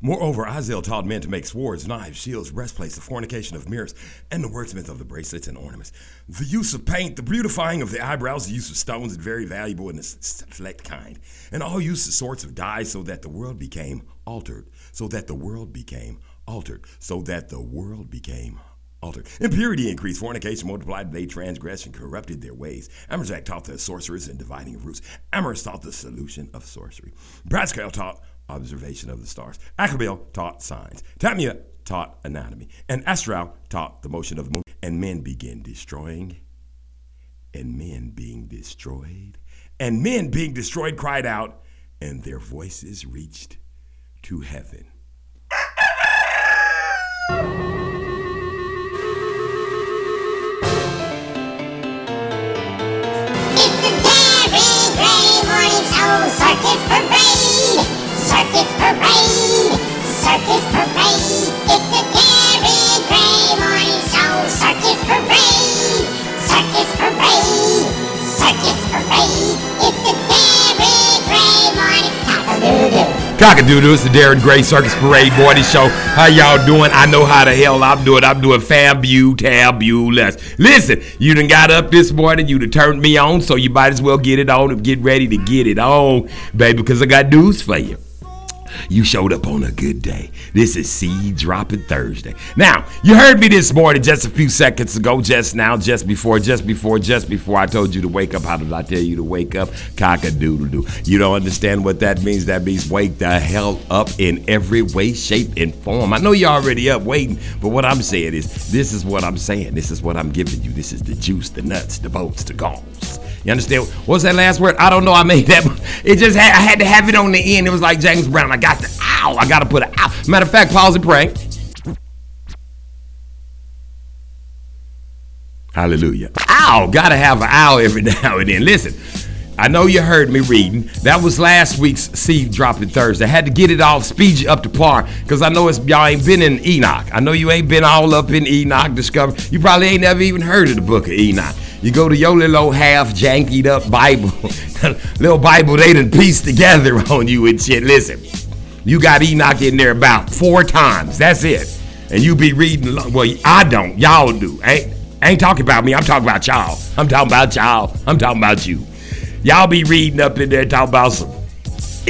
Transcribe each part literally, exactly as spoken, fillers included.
Moreover, Azazel taught men to make swords, knives, shields, breastplates, the fornication of mirrors, and the wordsmith of the bracelets and ornaments, the use of paint, the beautifying of the eyebrows, the use of stones, very valuable in the select kind, and all use of sorts of dyes, so that the world became altered, so that the world became altered, so that the world became altered. Impurity increased, fornication multiplied, they transgressed and corrupted their ways. Amrazac taught the sorcerers and dividing of roots. Amaris taught the solution of sorcery. Brascal taught observation of the stars. Achabel taught signs. Tatmia taught anatomy. And Astral taught the motion of the moon. And men began destroying. And men being destroyed. And men being destroyed cried out, and their voices reached to heaven. It's the Gary Gray Morning Show Circus Parade! Circus Parade! Circus Parade! It's the Gary Gray Morning Show Circus Parade! Circus Parade! Circus Parade! It's the Gary Gray Morning Cock-a-doodle. Cock-a-doodle, it's the Darren Gray Circus Parade Morning Show. How y'all doing? I know how the hell I'm doing. I'm doing fabulous. Listen, you done got up this morning. You done turned me on, so you might as well get it on and get ready to get it on, baby, because I got news for you. You showed up on a good day. This is Seed Dropping Thursday. Now, you heard me this morning just a few seconds ago, just now, just before, just before, just before I told you to wake up. How did I tell you to wake up? Cock-a-doodle-doo. You don't understand what that means. That means wake the hell up in every way, shape, and form. I know you're already up waiting, but what I'm saying is, this is what I'm saying. This is what I'm giving you. This is the juice, the nuts, the bolts, the galls. You understand? What's that last word? I don't know. I made that. It just had, I had to have it on the end. It was like James Brown. I got the ow. I got to put an ow. Matter of fact, pause and pray. Hallelujah. Ow. Got to have an ow every now and then. Listen. I know you heard me reading. That was last week's Seed Dropping Thursday. I had to get it all, speed you up to par, because I know it's, y'all ain't been in Enoch. I know you ain't been all up in Enoch, Discover. You probably ain't never even heard of the book of Enoch. You go to your little old half jankied up Bible, little Bible they done pieced together on you and shit. Listen, you got Enoch in there about four times. That's it. And you be reading, well, I don't. Y'all do. Ain't, ain't talking about me. I'm talking about y'all. I'm talking about y'all. I'm talking about you. Y'all be reading up in there talking about some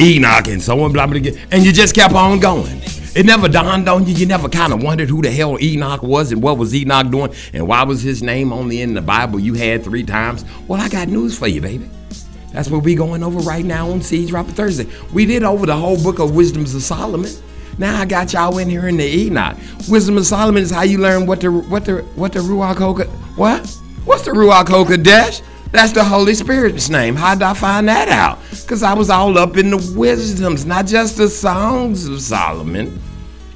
Enoch and so on, blah, blah, blah, and you just kept on going. It never dawned on you. You never kind of wondered who the hell Enoch was and what was Enoch doing and why was his name only in the Bible you had three times. Well, I got news for you, baby. That's what we're going over right now on Seed Dropper Thursday. We did over the whole book of Wisdoms of Solomon. Now I got y'all in here in the Enoch. Wisdom of Solomon is how you learn what the what the what the Ruach Hakodesh. What? What's the Ruach Hakodesh? That's the Holy Spirit's name. How did I find that out? Because I was all up in the wisdoms, not just the songs of Solomon.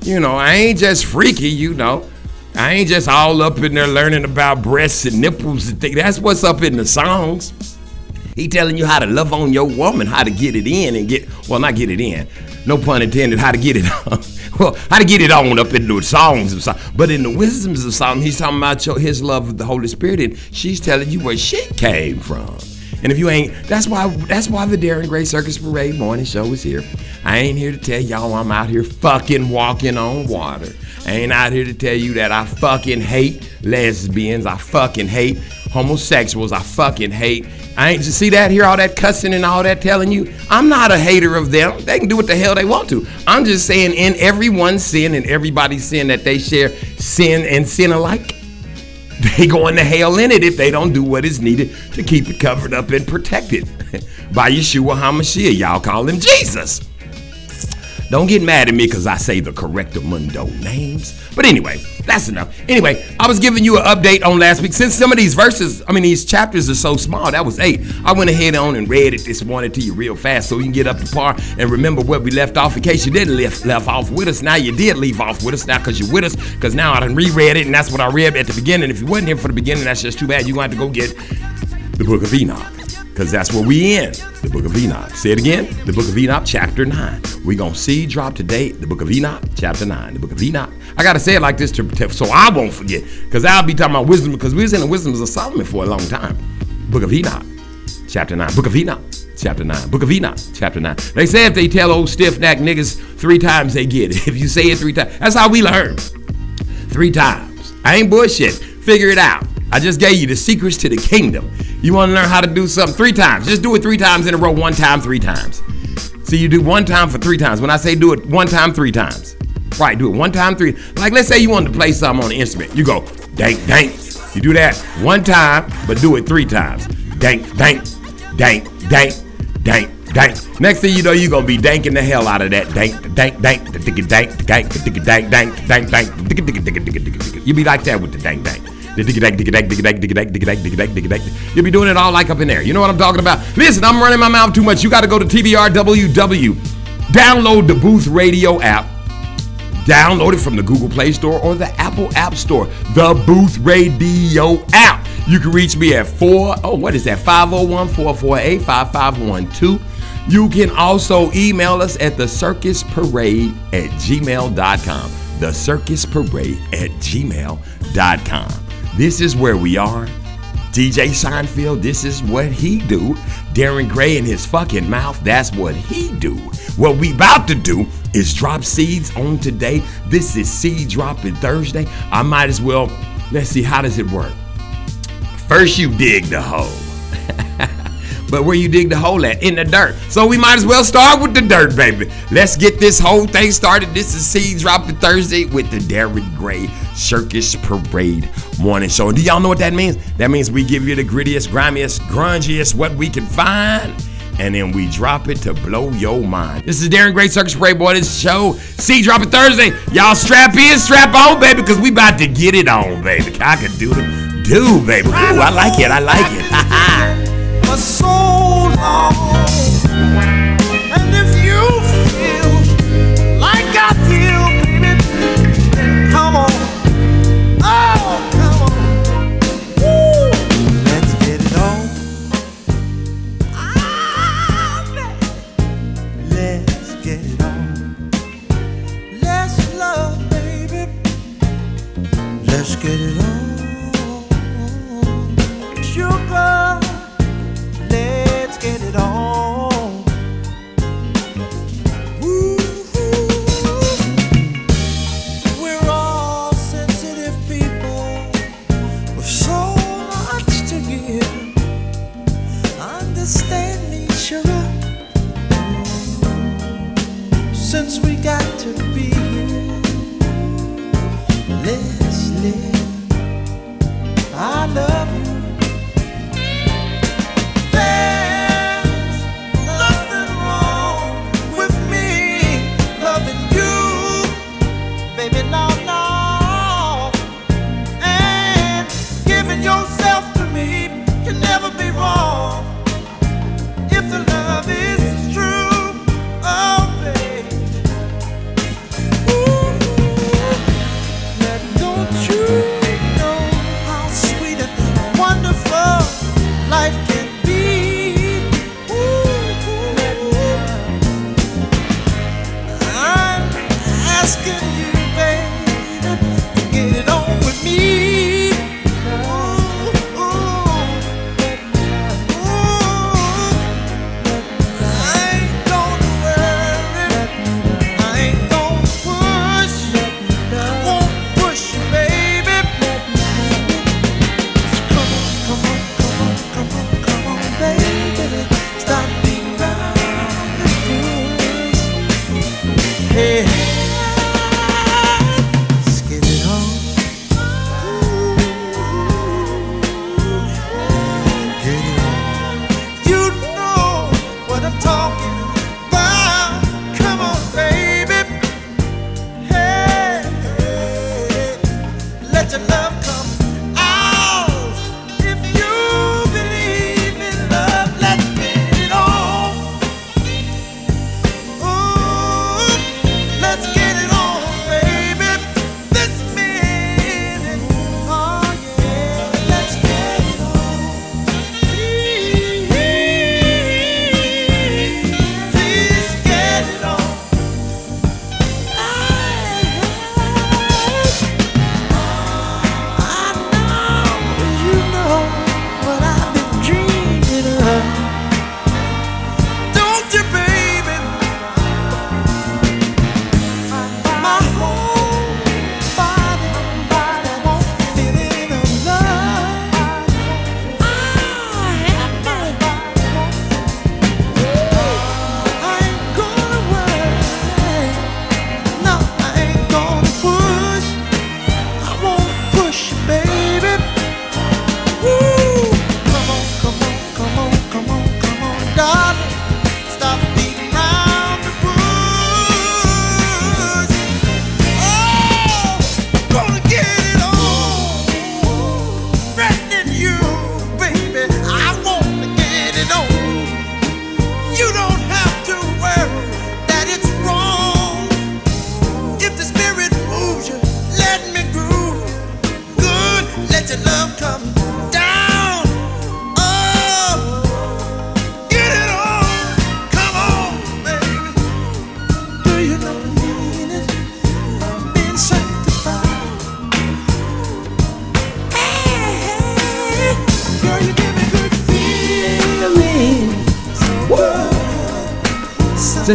You know, I ain't just freaky, you know. I ain't just all up in there learning about breasts and nipples and things. That's what's up in the songs. He telling you how to love on your woman, how to get it in and get, well, not get it in. No pun intended, how to get it on. Well, how to get it on up in the songs of Solomon. But in the wisdoms of Solomon, he's talking about your, his love of the Holy Spirit, and she's telling you where she came from. And if you ain't, that's why that's why the Darren Gray Circus Parade Morning Show is here. I ain't here to tell y'all I'm out here fucking walking on water. I ain't out here to tell you that I fucking hate lesbians. I fucking hate homosexuals. I fucking hate. I ain't, you see that here, all that cussing and all that telling you? I'm not a hater of them. They can do what the hell they want to. I'm just saying in everyone's sin and everybody's sin that they share, sin and sin alike, they going to hell in it if they don't do what is needed to keep it covered up and protected by Yeshua HaMashiach. Y'all call him Jesus. Don't get mad at me because I say the correct mundo names. But anyway, that's enough. Anyway, I was giving you an update on last week. Since some of these verses, I mean, these chapters are so small, that was eight. I went ahead on and read it this morning to you real fast so you can get up to par and remember where we left off. In case you didn't left, left off with us, now you did leave off with us now because you're with us, because now I done reread it, and that's what I read at the beginning. If you wasn't here for the beginning, that's just too bad. You're going to have to go get the book of Enoch. Because that's where we end, the book of Enoch. Say it again, the book of Enoch, chapter nine. We're going to see, drop today, the book of Enoch, chapter nine, the book of Enoch. I got to say it like this to protect, so I won't forget. Because I'll be talking about wisdom, because we was in the wisdoms of Solomon for a long time. Book of Enoch, chapter nine. Book of Enoch, chapter nine. Book of Enoch, chapter nine. They say if they tell old stiff-necked niggas three times, they get it. If you say it three times, that's how we learn. Three times. I ain't bullshit. Figure it out. I just gave you the secrets to the kingdom. You want to learn how to do something three times. Just do it three times in a row, one time, three times. So you do one time for three times. When I say do it one time, three times. Right, do it one time, three. Like, let's say you wanted to play something on the instrument. You go, dank, dank. You do that one time, but do it three times. Dank, dank, dank, dank, dank, dank. Next thing you know, you're going to be danking the hell out of that. Dank, dank, dank, dank, dank, dank, dank, dank, dank, dank. You be like that with the dank, dank. You'll be doing it all like up in there. You know what I'm talking about? Listen, I'm running my mouth too much. You got to go to T B R W W. Download the Booth Radio app. Download it from the Google Play Store or the Apple App Store. The Booth Radio app. You can reach me at four oh what is that? five oh one, four four eight, five five one two. You can also email us at the circus parade at gmail dot com. the circus parade at gmail dot com. This is where we are. D J Seinfeld, this is what he do. Darren Gray in his fucking mouth, that's what he do. What we about to do is drop seeds on today. This is Seed Dropping Thursday. I might as well, let's see, how does it work? First you dig the hole. But where you dig the hole at? In the dirt. So we might as well start with the dirt, baby. Let's get this whole thing started. This is Seed Dropping Thursday with the Darren Gray Circus Parade Morning Show. And do y'all know what that means? That means we give you the grittiest, grimiest, grungiest, what we can find, and then we drop it to blow your mind. This is Darren Gray Circus Parade Morning Show. Seed Dropping Thursday. Y'all strap in, strap on, baby, because we about to get it on, baby. I can do the do, baby. Ooh, I like it. I like it. Ha ha. So long, and if you feel like I feel, baby, then come on, oh, come on, woo, let's get it on, ah, let's get it on, let's love, baby, let's get it on, sugar. Let's get it on. Ooh, ooh. We're all sensitive people with so much to give. Understand each other since we got to be here. Let's live. I love you. Let's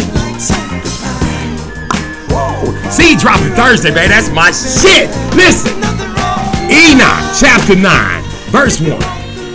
Thursday. Whoa. Seed dropping Thursday, baby. That's my shit. Listen. Enoch chapter nine, verse one.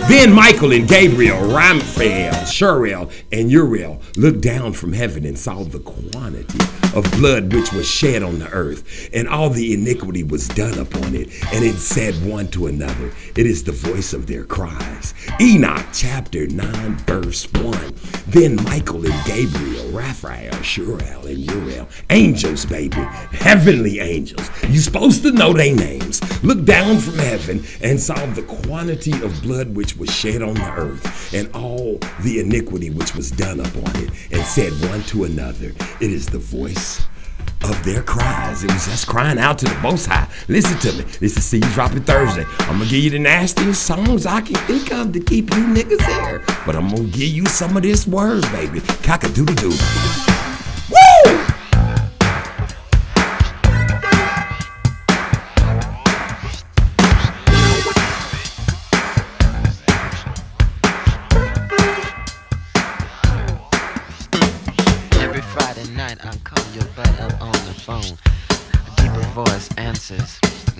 Then Michael and Gabriel, Raphael, Shuriel, and Uriel looked down from heaven and saw the quantity of blood which was shed on the earth, and all the iniquity was done upon it. And it said one to another, it is the voice of their cries. Enoch chapter nine, verse one. Then Michael and Gabriel, Raphael, Shuriel, and Uriel, angels, baby, heavenly angels. You're supposed to know their names. Looked down from heaven and saw the quantity of blood which was shed on the earth, and all the iniquity which was done upon it, and said one to another, it is the voice of their cries. It was us crying out to the Most High. Listen to me. This is Seed Dropping Thursday. I'm going to give you the nastiest songs I can think of to keep you niggas there, but I'm going to give you some of this word, baby. Cock-a-doodle-doo. Woo!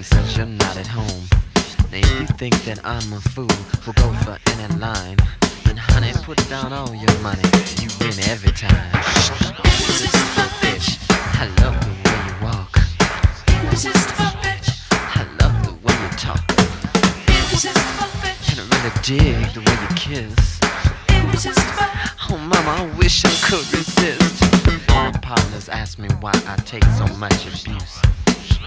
Since you're not at home, now if you think that I'm a fool who'll go for any line, then honey, put down all your money. You win every time. It was just a bitch. I love the way you walk. It was just a bitch. I love the way you talk. It was just a bitch. And I really dig the way you kiss. It was just a bitch. Oh mama, I wish I could resist. All my partners ask me why I take so much abuse.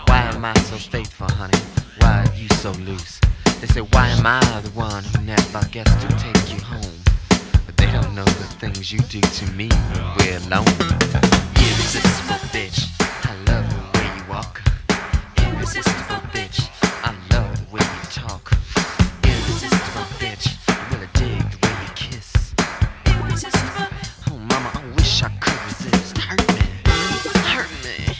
Why am I so faithful, honey? Why are you so loose? They say, why am I the one who never gets to take you home? But they don't know the things you do to me when we're alone. Irresistible bitch, I love the way you walk. Irresistible bitch, I love the way you talk. Irresistible bitch, I really dig the way you kiss. Irresistible. Oh mama, I wish I could resist. Hurt me, hurt me.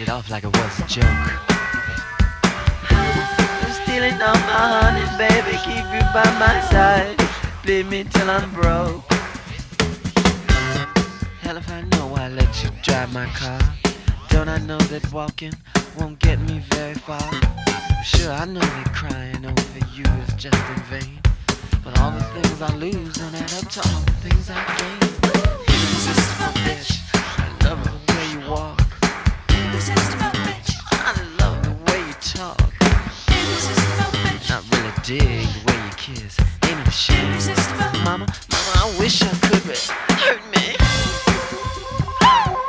It off like it was a joke. I'm stealing all my honey, baby. Keep you by my side. Play me till I'm broke. Hell if I know I let you drive my car. Don't I know that walking won't get me very far? I'm sure I know that crying over you is just in vain. But all the things I lose don't add up to all the things I gain. Irresistible bitch, I love the way you walk. Irresistible bitch, I love the way you talk. Irresistible bitch, I really dig the way you kiss. Ain't it a shame? Irresistible, mama, mama, I wish I could, but hurt me. How,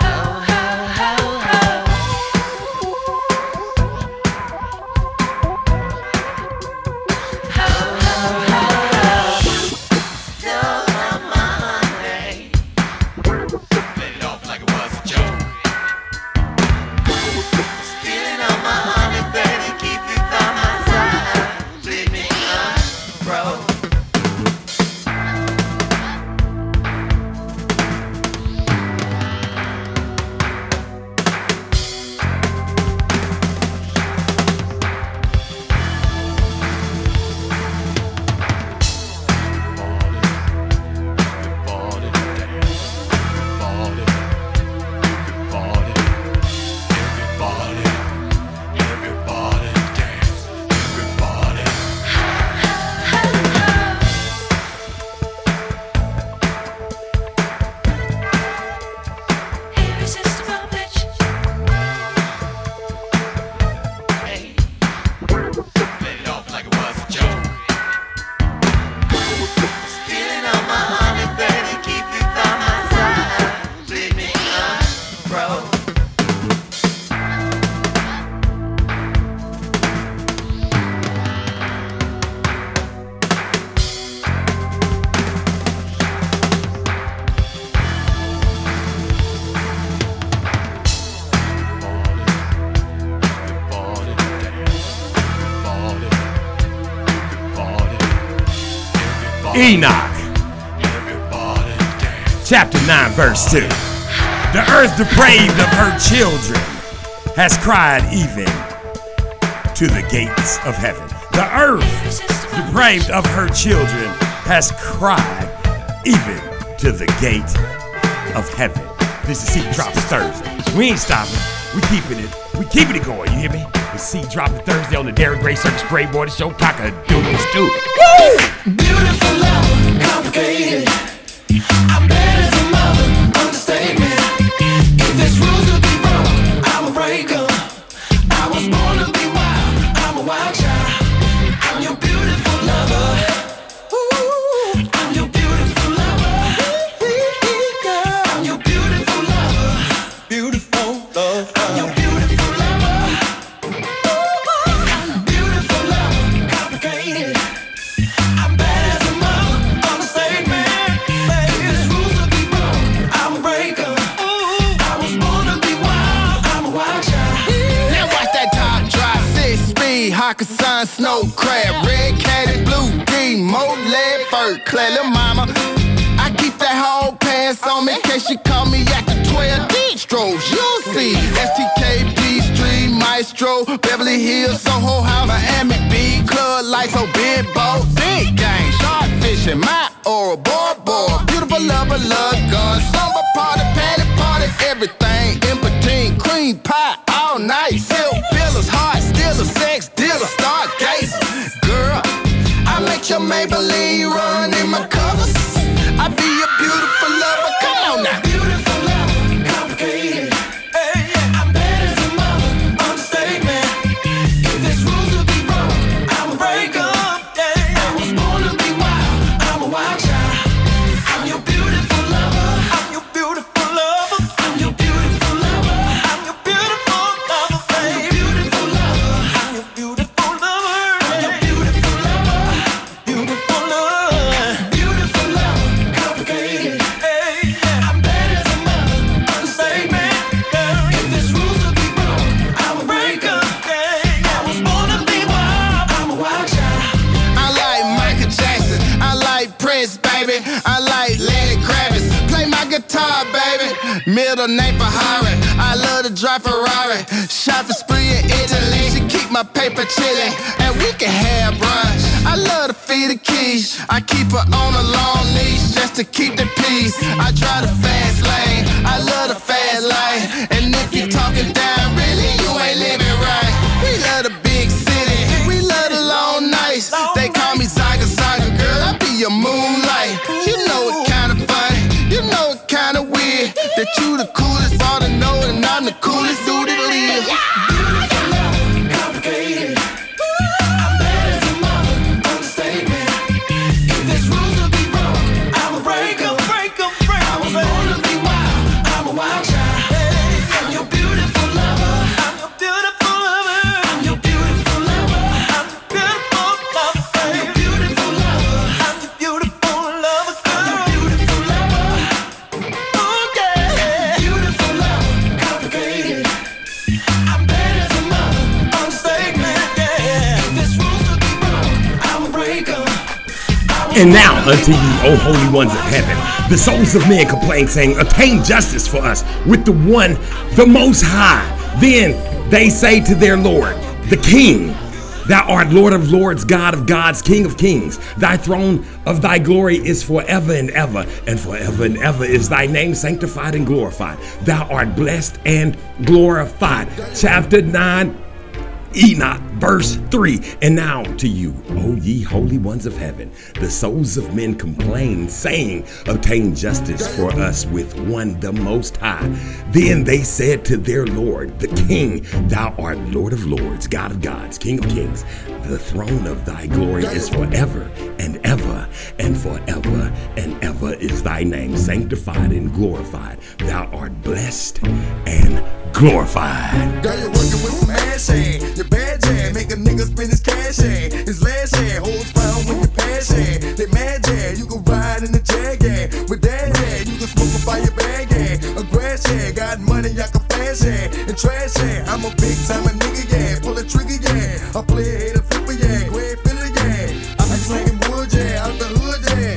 how, how, how, how, how, how, how. Enoch, chapter nine, verse two. The earth depraved of her children has cried even to the gates of heaven. The earth depraved of her children has cried even to the gate of heaven. This is Seed Dropping Thursday. We ain't stopping. We keeping it. We keeping it going. You hear me? It's Seed Dropping Thursday on the Derrick Gray Circus Parade Board Show. Cock-a-doodles do. Woo! Beautiful love, complicated. I'm bad as a mother, understatement. If it's rules to be wrong, I'm a breaker. I was born to be wild. I'm a wild child. I'm your beautiful lover. Sign snow crab, red caddy, blue D, mo lead, fur clad, little mama. I keep that whole pass on me in case she call me after twelve D strokes. You'll see S T K, Peachtree, Maestro, Beverly Hills, Soho House, Miami B, club lights, so big boat, big gang, shark fishing, my aura, board board, beautiful lover, love gun, slumber party, patty party, everything, impotine, cream pie, all night, silk pillars, heart stealers, sex. Your Maybelline run in my covers. I be a beautiful lover. Come on now. Beautiful lover, complicated. Hey, yeah. I'm bad as a mother, understatement. If it's rules to be wrong, I'm a breaker. I was born to be wild. I'm a wild child. I'm your beautiful lover. I'm your beautiful lover. I'm your beautiful lover. I'm your beautiful lover. I'm your beautiful lover. I'm your beautiful lover. Middle name Ferrari, I love to drive Ferrari. Shop for spree in Italy, she keep my paper chillin', and we can have brunch. I love to feed the keys, I keep her on a long leash just to keep the peace. I drive the fast lane, I love the fast lane, and if you talking down, really you ain't living right. We love the big city, we love the long nights. They call me Zaga Zaga, girl, I be your moonlight. You know it kinda funny, you know it kinda weird. That you the coolest, ought to know, and I'm the coolest dude that lives. Yeah. Beautiful love, complicated. I'm bad as a mother, understatement. If it's rules to be wrong, I'm a breaker. Breaker, breaker. I was born to be wild. I'm a wild child. I'm your beautiful lover. I'm your beautiful lover. I'm your beautiful lover. I'm your beautiful lover. I'm your beautiful lover. I'm your beautiful lover. I'm your beautiful lover. And now unto ye, O holy ones of heaven, the souls of men complain, saying, attain justice for us with the one, the Most High. Then they say to their Lord, the King, thou art Lord of lords, God of gods, King of kings. Thy throne of thy glory is forever and ever, and forever and ever is thy name sanctified and glorified. Thou art blessed and glorified. Chapter nine, Enoch, verse three. And now to you, O ye holy ones of heaven, the souls of men complain, saying, obtain justice for us with one, the Most High. Then they said to their Lord, the King, thou art Lord of lords, God of gods, King of kings. The throne of thy glory is forever and ever, and forever and ever is thy name sanctified and glorified. Thou art blessed and glorified. Girl, you're working with some ass, eh? Your bad jab, make a nigga spend his cash, eh? His last ad, holds found when you pass, eh? They mad jab, you can ride in the jag, eh? With that jab, you can smoke by your bag, eh? A grass jab, got money, I can flash, eh? And trash, eh? I'm a big time a nigga, yeah. Pull a trigger, yeah. I play a hater, flipper, yeah. Go ahead, fiddler, yeah. I be slanging wood, yeah. Out the hood, yeah.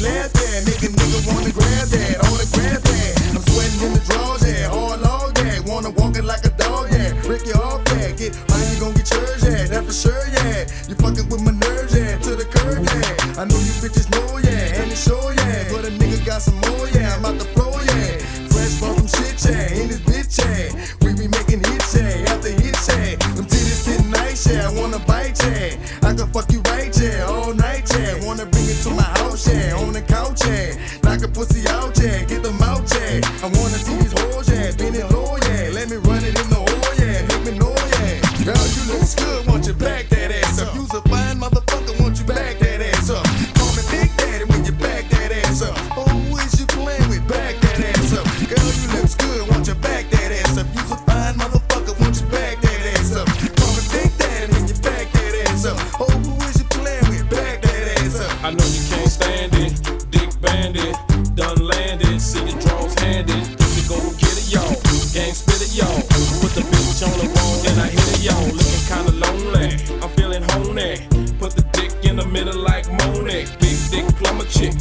laugh at. Make a nigga wanna grab that, autograph that. I'm sweating in the drawers, yeah, hard log that. Wanna walk it like a dog, yeah, break your off that. Get high, you gon' get yours, yeah, that for sure, yeah. You fucking with my nerves, yeah, to the curb, yeah. I know you bitches know, yeah, and it's sure, yeah. But a nigga got some more, yeah, I'm out the floor, yeah. Fresh from shit, yeah, in this bitch, yeah. We be making hits, yeah, after hits, yeah. Them titties sitting nice, yeah, I wanna bite, yeah. I can fuck you right, yeah, all night, yeah. Wanna bring it to my house, yeah, on the couch, yeah. Knock a pussy out, yeah, get them out, yeah. I wanna see these hoes, yeah, bend it low, yeah. Let me run it in the hole, yeah, make me know, yeah. Girl, you look good, won't you back that ass up? You's a fine motherfucker, won't you back that ass up? Call me Big Daddy when you back that ass up. Oh, who is you playing with? Back that ass up. Girl, you look good, won't you back that ass up? You's a fine motherfucker, won't you back that ass up? Call me Big Daddy when you back that ass up. Oh, who is you playing with? Back that ass up. I know you can't stand it, dick bandit, done landed, see your draws handed. You go get it, y'all, gang spit it, y'all. Put the bitch on the wall and I hit it, y'all. Looking kinda lonely, I'm feeling honey. Put the dick in the middle like Monet. Big dick plumber chick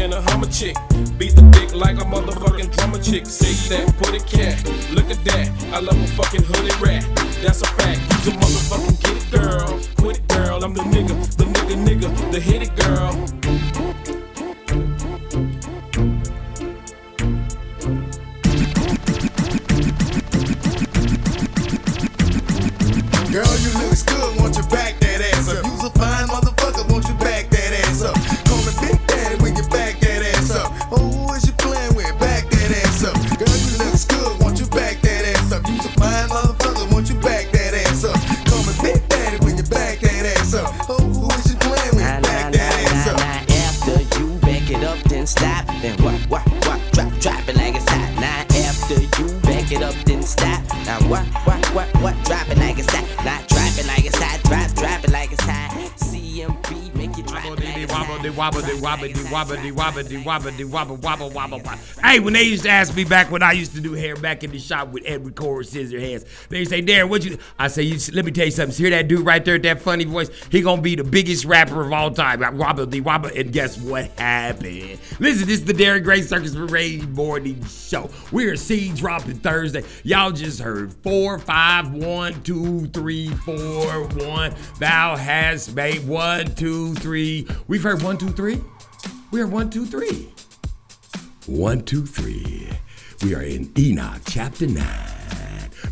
and a hummer chick. Beat the dick like a motherfucking drummer chick. Say that, put it cat, look at that. I love a fucking hooded rat, that's a fact. You a motherfucking get it, girl, quit it, girl. I'm the nigga, the nigga, nigga, the hit it, girl. Girl, you look good, won't you back that ass up? You's a fine motherfucker, won't you back that ass up? Call me Big Daddy when you back that ass up. Oh, who is you playing with? Back that ass up. Girl, you look good, won't you back that ass up? You's a fine motherfucker, won't you back that ass up? Call me Big Daddy when you back that ass up. Oh, who is you playing with? Nah, back nah, that nah, ass nah, up. Nah, after you back it up, then stop. Then what, what, what, drop, drop it like it's hot. Now after you back it up, then stop. Now what, what, what, what, drop it like it's hot. Not drop it like it's hot, drop, drop it like it's hot. C M B make you drop it like it's hot. Wobble, wobble, wobble, wobble, wobble, wobble, wobble, wobble, wobble. Hey, when they used to ask me back when I used to do hair back in the shop with Edward Core scissor hands, they say, "Darren, what you?" I say, you, "Let me tell you something. Hear that dude right there with that funny voice? He gonna be the biggest rapper of all time." Wobble, wobble, and guess what happened? Listen, this is the Darren Gray Circus Parade Morning Show. We are seed dropping Thursday. Y'all just heard four, five, one, two, three. Four, one. Thou hast made one, two, three. We've heard one, two, three. We are one, two, three. One, two, three. We are in Enoch chapter nine.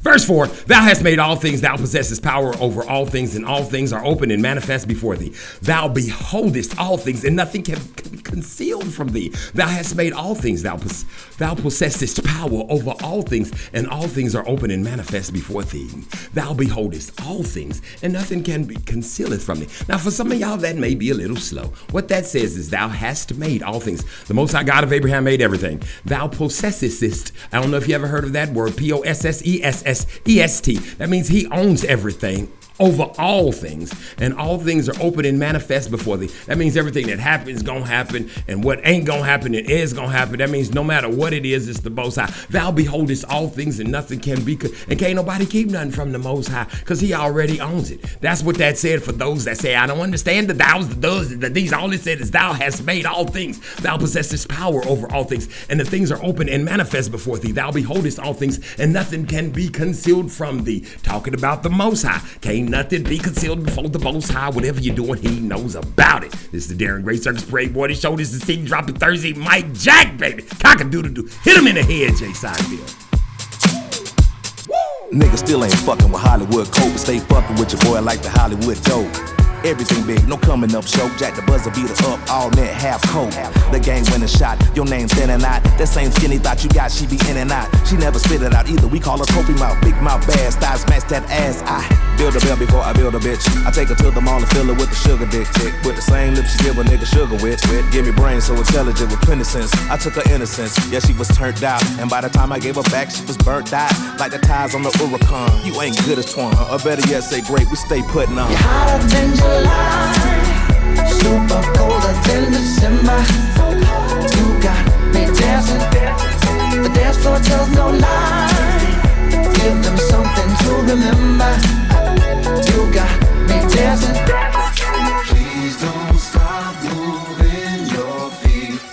Verse four, thou hast made all things, thou possessest power over all things, and all things are open and manifest before thee. Thou beholdest all things, and nothing can be concealed from thee. Thou hast made all things, thou, pos- thou possessest power over all things, and all things are open and manifest before thee. Thou beholdest all things, and nothing can be concealed from thee. Now, for some of y'all, that may be a little slow. What that says is, thou hast made all things. The Most High God of Abraham made everything. Thou possessest. I don't know if you ever heard of that word, P O S S E S S. S E S T. That means he owns everything over all things, and all things are open and manifest before thee. That means everything that happens gonna happen, and what ain't gonna happen, it is gonna happen. That means no matter what it is, it's the Most High. Thou beholdest all things, and nothing can be, co- and can't nobody keep nothing from the Most High, because he already owns it. That's what that said for those that say, I don't understand the thous, the those, the these. All it said is, thou hast made all things. Thou possessest power over all things, and the things are open and manifest before thee. Thou beholdest all things, and nothing can be concealed from thee. Talking about the Most High. Can't nothing be concealed before the Most High. Whatever you're doing, he knows about it. This is the Darren Gray Circus Parade Morning Show. This is Seed Dropping Thursday. Mike Jack, baby. Cock-a-doodle-doo. Hit him in the head, Jay Seinfeld. Niggas still ain't fucking with Hollywood Coke. Stay fucking with your boy like the Hollywood dope. Everything big, no coming up show. Jack the buzzer beaters up, all net half coat. The gang winning shot, your name standing out. That same skinny thought you got, she be in and out. She never spit it out either, we call her trophy mouth. Big mouth bass, thighs match that ass. I build a bell before I build a bitch. I take her to the mall and fill her with the sugar dick tick. With the same lips she give a nigga sugar with. Give me brains so intelligent with plenty sense. I took her innocence, yeah she was turned out. And by the time I gave her back, she was burnt out. Like the ties on the Uricon, you ain't good as twine. Or better yet, say great, we stay putting on. Super colder than December. You got me dancing. The dance floor tells no lie. Give them something to remember. You got me dancing. Please don't stop moving your feet.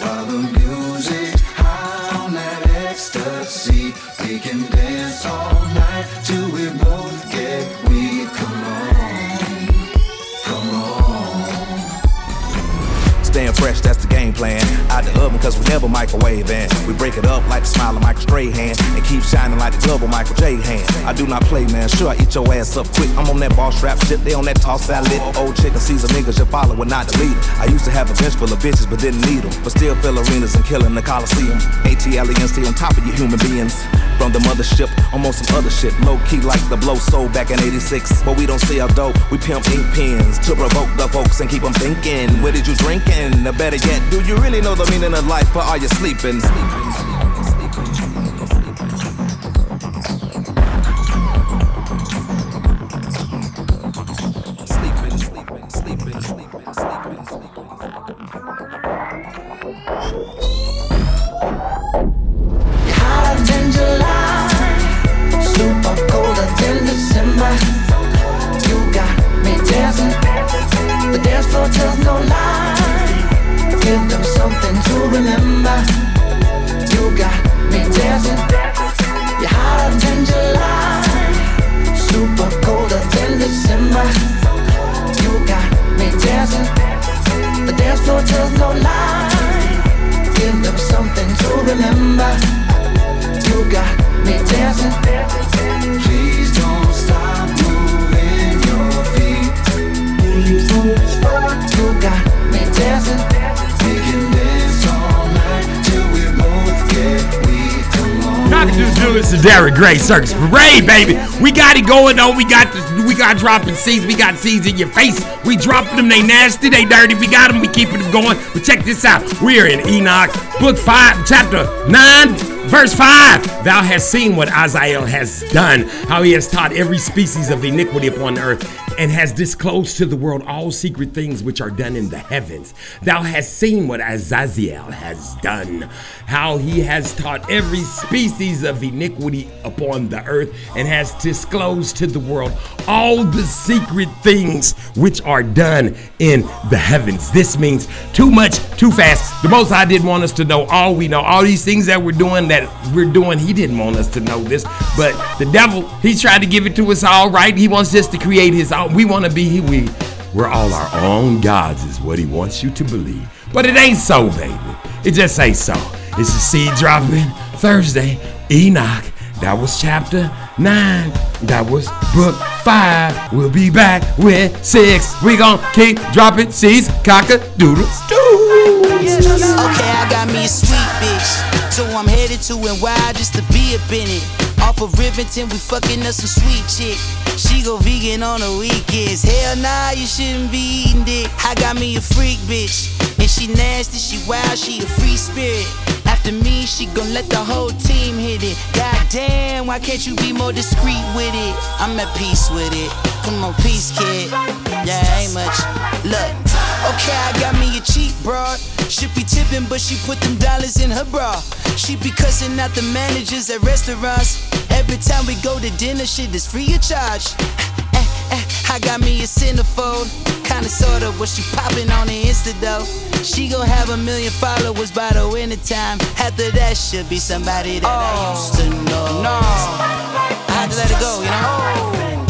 that's the game plan. Out the oven cause we never microwaving. We break it up like the smiling Michael Strahan and keep shining like the double Michael J hand. I do not play, man, sure I eat your ass up quick. I'm on that boss rap shit, they on that toss salad. Old chicken Caesar niggas, your follower not delete it. I used to have a bench full of bitches but didn't need them. But still fill arenas and killing the Coliseum. A T L E N stay on top of you human beings. From the mothership, I'm on some other shit. Low key like the blow sold back in eighty-six. But we don't sell dope, we pimp ink pens to provoke the folks and keep them thinking. Where did you drinkin'? Or better yet, do you really know the meaning of life, or are you sleeping? sleeping. Derrick Gray Circus Parade, baby. We got it going on. We got this, we got dropping C's. We got C's in your face. We dropping them. They nasty. They dirty. We got them. We keeping them going. But check this out. We are in Enoch, book five, chapter nine. Verse five, thou hast seen what Azael has done, how he has taught every species of iniquity upon the earth, and has disclosed to the world all secret things which are done in the heavens. Thou hast seen what Azazel has done, how he has taught every species of iniquity upon the earth, and has disclosed to the world all the secret things which are done in the heavens. This means too much, too fast. The Most High didn't want us to know all we know, all these things that we're doing that we're doing. He didn't want us to know this, but the devil, he tried to give it to us all, right? He wants us to create his own. We want to be who we we're all our own gods is what he wants you to believe, but it ain't so, baby. It just ain't so. It's the seed dropping Thursday. Enoch, that was chapter nine. That was book five. We'll be back with six. We gonna keep dropping seeds. Cock-a-doodle stew. Okay, I got me a sweet bitch, so I'm headed to N Y just to be up in it. Off of Rivington, we fucking up some sweet chick. She go vegan on the weekends. Hell nah, you shouldn't be eating dick. I got me a freak bitch, and she nasty, she wild, she a free spirit. After me, she gon' let the whole team hit it. Goddamn, why can't you be more discreet with it? I'm at peace with it. Come on, peace, kid. Yeah, ain't much. Look, okay, I got me a cheap broad. Should be tipping, but she put them dollars in her bra. She be cussing out the managers at restaurants. Every time we go to dinner, shit is free of charge. eh, eh, I got me a centerfold, kinda sorta what she poppin' on the Insta though. She gon' have a million followers by the winter time. After that, should be somebody that oh, I used to know. No, I had to let it go, you know.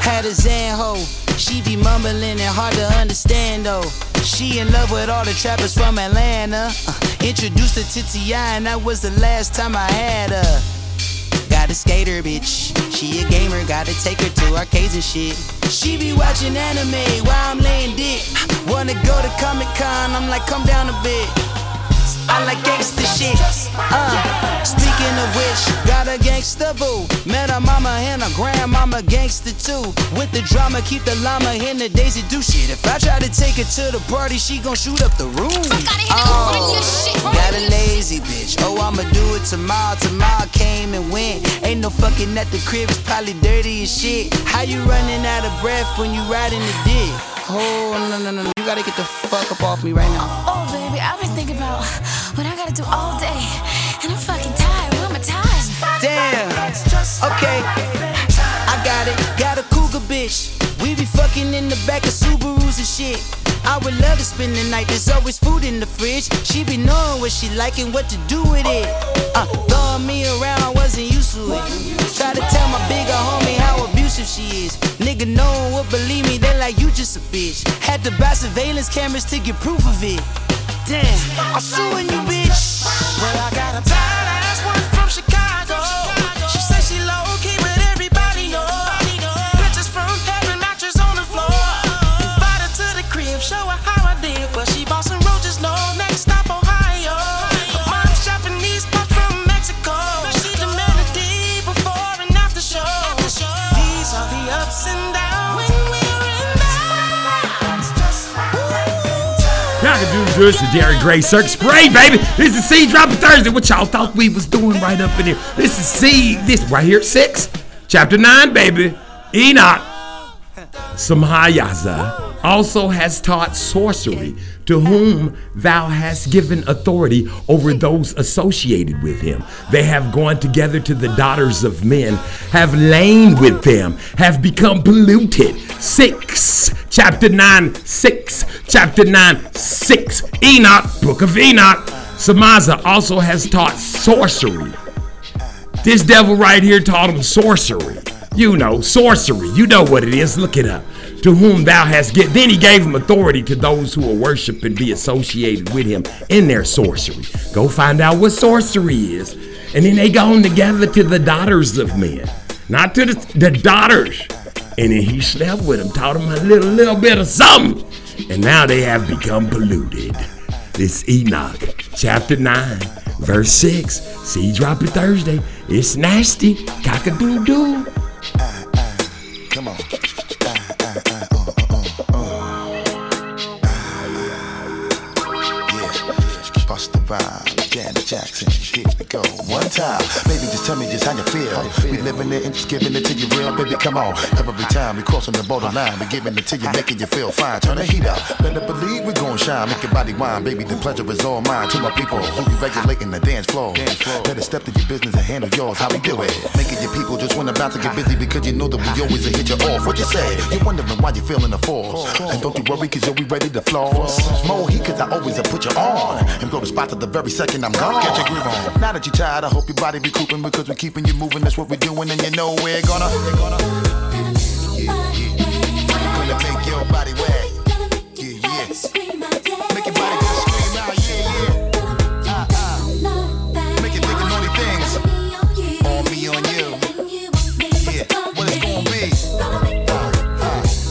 Had a Zanho, she be mumbling and hard to understand though. She in love with all the trappers from Atlanta. Uh, introduced her to T I and that was the last time I had her. Got a skater bitch, she a gamer, gotta take her to arcades and shit. She be watching anime while I'm laying dick. Wanna go to Comic Con, I'm like come down a bit. I like gangsta shit. Uh, speaking of which, got a gangsta boo. Met her mama and her grandmama gangsta too. With the drama, keep the llama in the daisy do shit. If I try to take her to the party, she gon' shoot up the room. Oh, got a lazy bitch. Oh, I'ma do it tomorrow. Tomorrow came and went. Ain't no fucking at the crib. It's probably dirty as shit. How you running out of breath when you riding the dick? Oh, no, no, no, no. You gotta get the fuck up off me right now. Oh, baby, I've been thinking about what I gotta do all day, and I'm fucking tired. Where am I tired? Damn. Okay, I got it. Got a cougar bitch. We be fucking in the back of Subarus and shit. I would love to spend the night. There's always food in the fridge. She be knowing what she like and what to do with it. Uh, throwing me around, I wasn't used to it. Try to tell my bigger homie how abusive she is. Nigga knowing what, believe me, they like you just a bitch. Had to buy surveillance cameras to get proof of it. Damn, I'm suing you, bitch. Well, I got a tired ass one from Chicago. She say she low key, but everybody know. Bitches from heaven, mattress on the floor. Invite her to the crib, show her how I did. But she bought some roaches, no, next stop Ohio. Her mom's Japanese, but from Mexico. She demanded D before and after show. These are the ups and downs when we're in the Knockadoo Goods to Jerry Gray Circus Parade, baby. This is Seed Dropping Thursday. What y'all thought we was doing right up in here? This is Seed. This right here at six. Chapter nine, baby. Enoch Samhayaza also has taught sorcery, to whom thou hast given authority over those associated with him. They have gone together to the daughters of men, have lain with them, have become polluted. Six, chapter nine, six, chapter nine, six. Enoch, book of Enoch, Samaza also has taught sorcery. This devil right here taught him sorcery. You know, sorcery. You know what it is. Look it up. To whom thou hast given. Then he gave him authority to those who will worship and be associated with him in their sorcery. Go find out what sorcery is. And then they go on together to the daughters of men. Not to the, the daughters. And then he slept with them, taught them a little, little bit of something. And now they have become polluted. This Enoch, chapter nine, verse six. Seed Drop It Thursday. It's nasty. Cock-a-doo-doo. Come on. Vibe, Janet Jackson, here we go. One time, baby, just tell me just how you feel. How you feel? We living it and just giving it to you real, baby. Come on, every time we crossing the borderline, we giving it to you, making you feel fine. Turn the heat up, better believe we gon' shine. Make your body wine, baby. The pleasure is all mine. To my people who you regulating the dance floor, better step to your business and handle yours. How we do it? Making your people just wanna bounce and get busy because you know that we always a hit you off. What you say? You're wondering why you feeling the force, and don't you worry because you'll be ready to floss. More heat because I always put you on and go to spot to the very second I'm gone. Get your groove on. Now that you're tired, I hope your body recouping because we're keeping you moving. That's what we're doing, and you know we're gonna. We're gonna, yeah, yeah. We're gonna make your body wet. Yeah, yeah. Make your body just scream out. Yeah, yeah. Uh, uh. Make you think of naughty things. On me, on you. Yeah. What it's gonna be? Uh,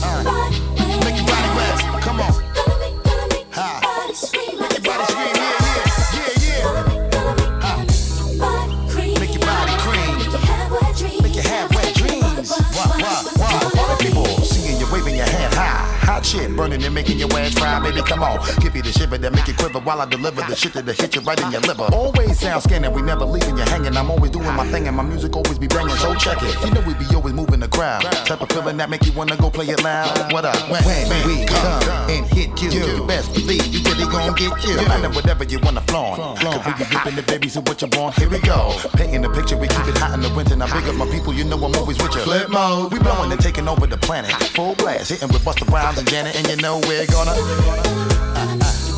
uh, uh. Make your body wet. Come on. Ha. Make your body scream. Shit burning and making your ass fry, baby. Come on, give me the shiver that make you quiver while I deliver the shit that'll hit you right in your liver. Always sound scanning, we never leaving you hanging. I'm always doing my thing and my music always be banging. So check it, you know we be always moving the crowd. Type of feeling that make you wanna go play it loud. What up? When, when we come, come and hit you, you best believe you really gon' get you. I know whatever you wanna flaunt. Flaunt, we be ripping the babies so what you want. Here we go, painting the picture, we keep it hot in the winter. Now big up my people, you know I'm always with you. Flip mode, we blowing and taking over the planet. Full blast, hitting with Busta Rhymes and Janet, and you know we're gonna, uh, uh,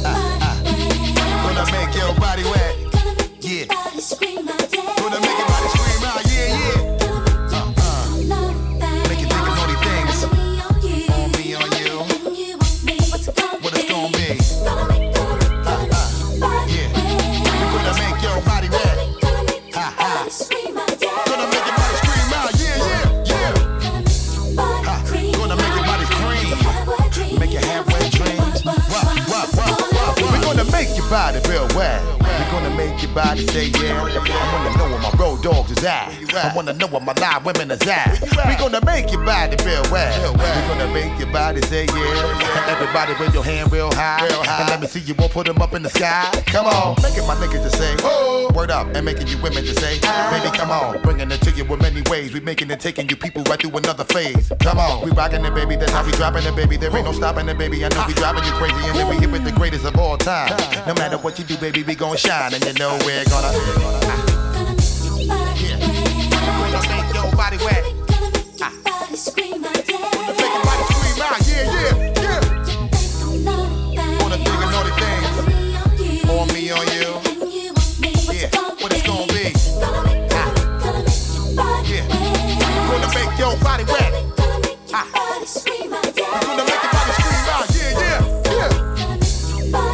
uh, uh, gonna make your body wet. Yeah. Gonna make your body scream out. Yeah, yeah. Uh, uh. Make you think of all these things. On me, on you. What it's gonna be? Uh, uh. Yeah. Gonna make your body wet. Ha ha. Gonna make your body scream out. Yeah, yeah. Make your halfway dreams. We're gonna make your body real wet. We're gonna make your body say yeah. I wanna know where my road dogs is at. I wanna know where my live women is at. We're gonna make your body real wet. We're gonna make your body say yeah. Everybody with your hand real high. And let me see you all put them up in the sky. Come on, making my niggas just say oh. Word up and making you women just say baby come on. Bringing it to you in many ways. We making and taking you people right through another phase. Come on, we rocking it baby. That's how we dropping it baby. There ain't no stopping it baby. I know we driving you crazy and then we hit with the greatest of all time. No matter what you do baby we gon' shine. And you know we're gonna, yeah. We're gonna make your body wet. We're gonna make your body scream out. Yeah, yeah. Your body wet. Ah. We're gonna make your body scream out. Yeah, yeah, yeah. Ah.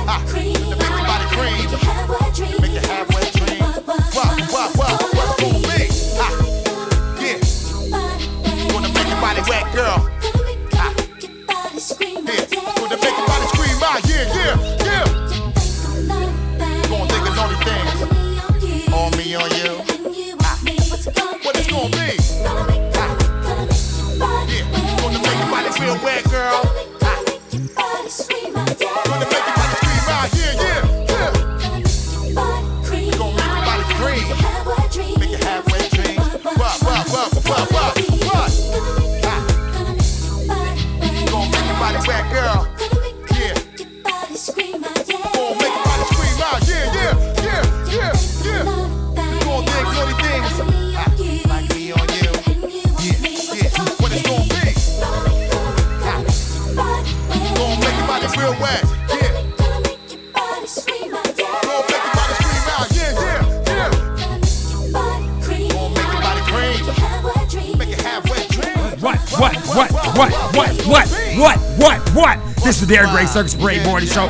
what, what, what, what, what, what, what, what? This is the Eric Gray Circus Parade Morning Show.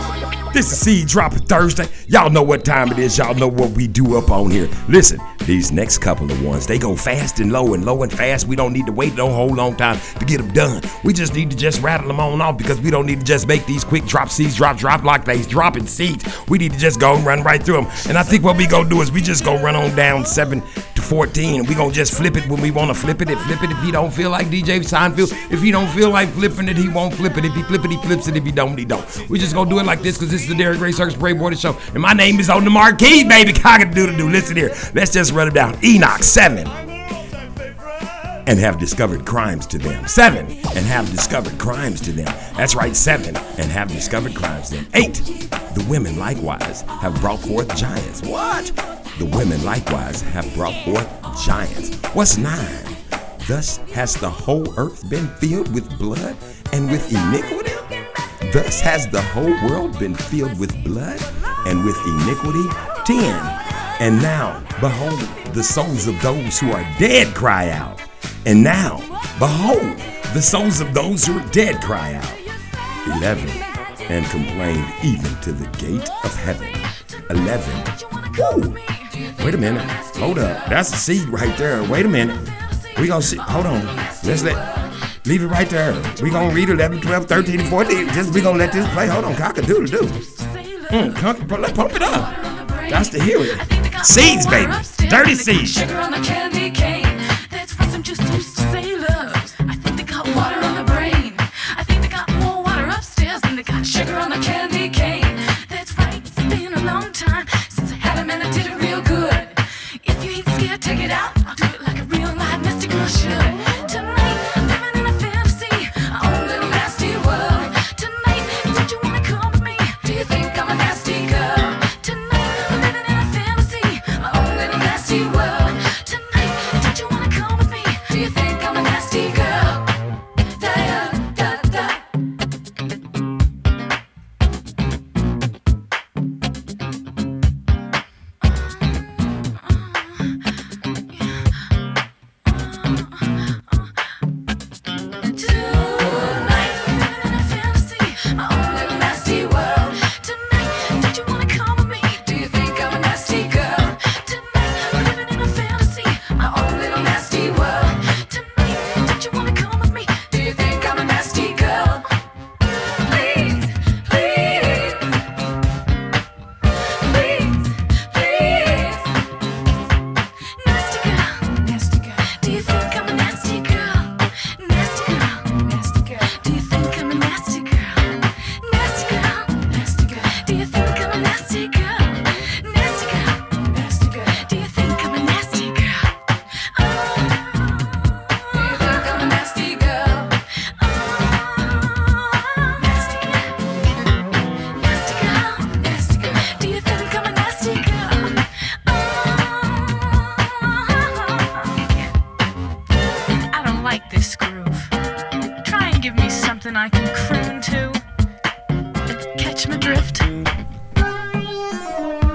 This is Seed Dropper Thursday. Y'all know what time it is. Y'all know what we do up on here. Listen, these next couple of ones, they go fast and low and low and fast. We don't need to wait no whole long time to get them done. We just need to just rattle them on off because we don't need to just make these quick drop seeds, drop, drop, like they's dropping seeds. We need to just go and run right through them. And I think what we gonna do is we just gonna run on down seven to fourteen. And we gonna just flip it when we wanna flip it and flip it. If he don't feel like D J Seinfeld, if he don't feel like flipping it, he won't flip it. If he flip it, he flips it. If he don't, he don't. We just gonna do it like this because this the Derrick Ray Circus Parade Morning Show, and my name is on the marquee, baby. Cock-a-doodle-doo. Listen here, let's just run it down. Enoch, seven, and have discovered crimes to them. Seven, and have discovered crimes to them. That's right, seven, and have discovered crimes to them. Eight, the women likewise have brought forth giants. What? The women likewise have brought forth giants. What's nine? Thus has the whole earth been filled with blood and with iniquity. Thus has the whole world been filled with blood and with iniquity. Ten, and now, behold, the souls of those who are dead cry out. And now, behold, the souls of those who are dead cry out. Eleven, and complained even to the gate of heaven. Eleven. Woo. Wait a minute. Hold up. That's a seed right there. Wait a minute. We gonna see. Hold on. Let's let... Leave it right there. We're going to read eleven, twelve, thirteen, and fourteen. Just we're going to let this play. Hold on. Cock-a-doodle-doo. Mm, let's pump it up. That's the hero. Seeds, baby. Dirty seeds. Sugar on the candy cane. That's what I'm just used to say, love. I think they got water on the brain. I think they got more water upstairs than they got sugar on the candy cane. That's right. It's been a long time since I had them and I did it real good. If you ain't scared, take it out. I'll do it like a real live mystical should.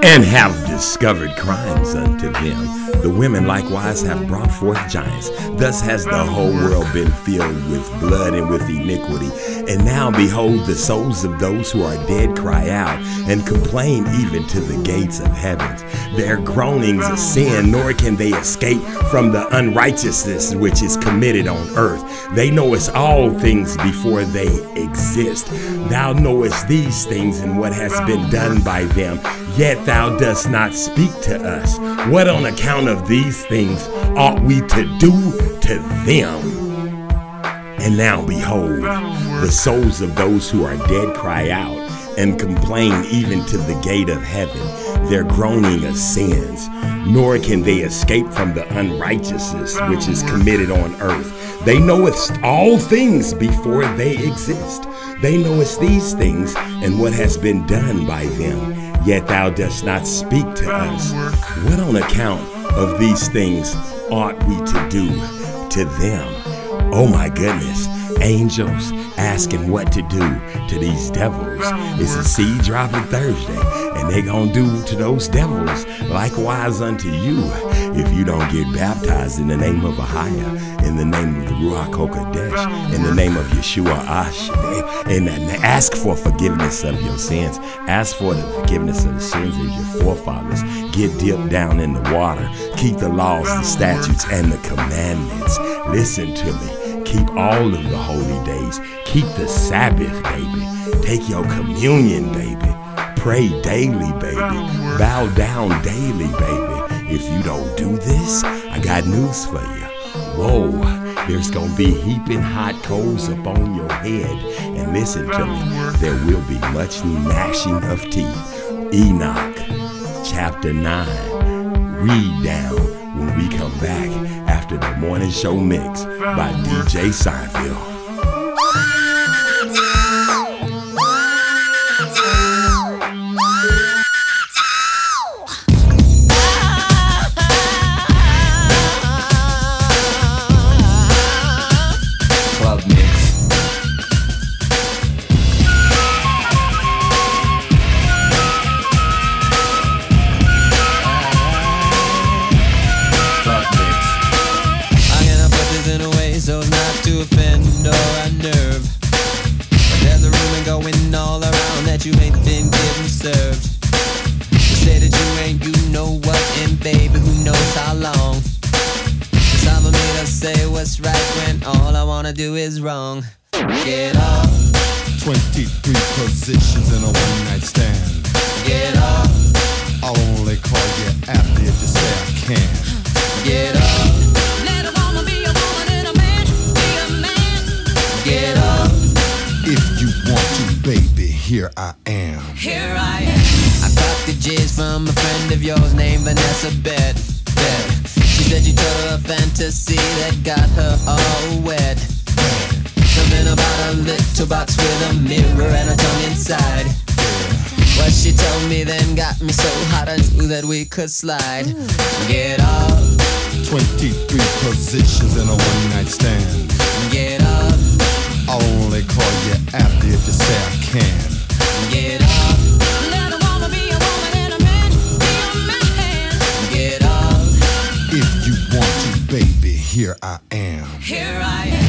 And have discovered crimes unto them. The women likewise have brought forth giants. Thus has the whole world been filled with blood and with iniquity. And now behold, the souls of those who are dead cry out and complain even to the gates of heaven. Their groanings are sin, nor can they escape from the unrighteousness which is committed on earth. They knowest all things before they exist. Thou knowest these things and what has been done by them, yet thou dost not speak to us. What on account of these things ought we to do to them? And now behold, the souls of those who are dead cry out and complain even to the gate of heaven. Their groaning of sins, nor can they escape from the unrighteousness which is committed on earth. They knoweth all things before they exist. They knoweth these things and what has been done by them, yet thou dost not speak to us. What on account of these things ought we to do to them? Oh my goodness, angels asking what to do to these devils. It's a seed dropping Thursday, and they gonna do to those devils likewise unto you. If you don't get baptized in the name of Ahaya, in the name of the Ruach HaKodesh, in the name of Yeshua Ashadeh, and ask for forgiveness of your sins. Ask for the forgiveness of the sins of your forefathers. Get dipped down in the water. Keep the laws, the statutes, and the commandments. Listen to me. Keep all of the holy days. Keep the Sabbath, baby. Take your communion, baby. Pray daily, baby. Bow down daily, baby. If you don't do this, I got news for you. Whoa, there's gonna be heaping hot coals upon your head. And listen to me, there will be much gnashing of teeth. Enoch, chapter nine. Read down when we come back after the morning show mix by D J Seinfeld. Could slide. Ooh. Get up. twenty-three positions in a one-night stand. Get up. I'll only call you after if you say I can. Get up. Let a woman be a woman and a man be a man. Get up. If you want to, baby, here I am. Here I am.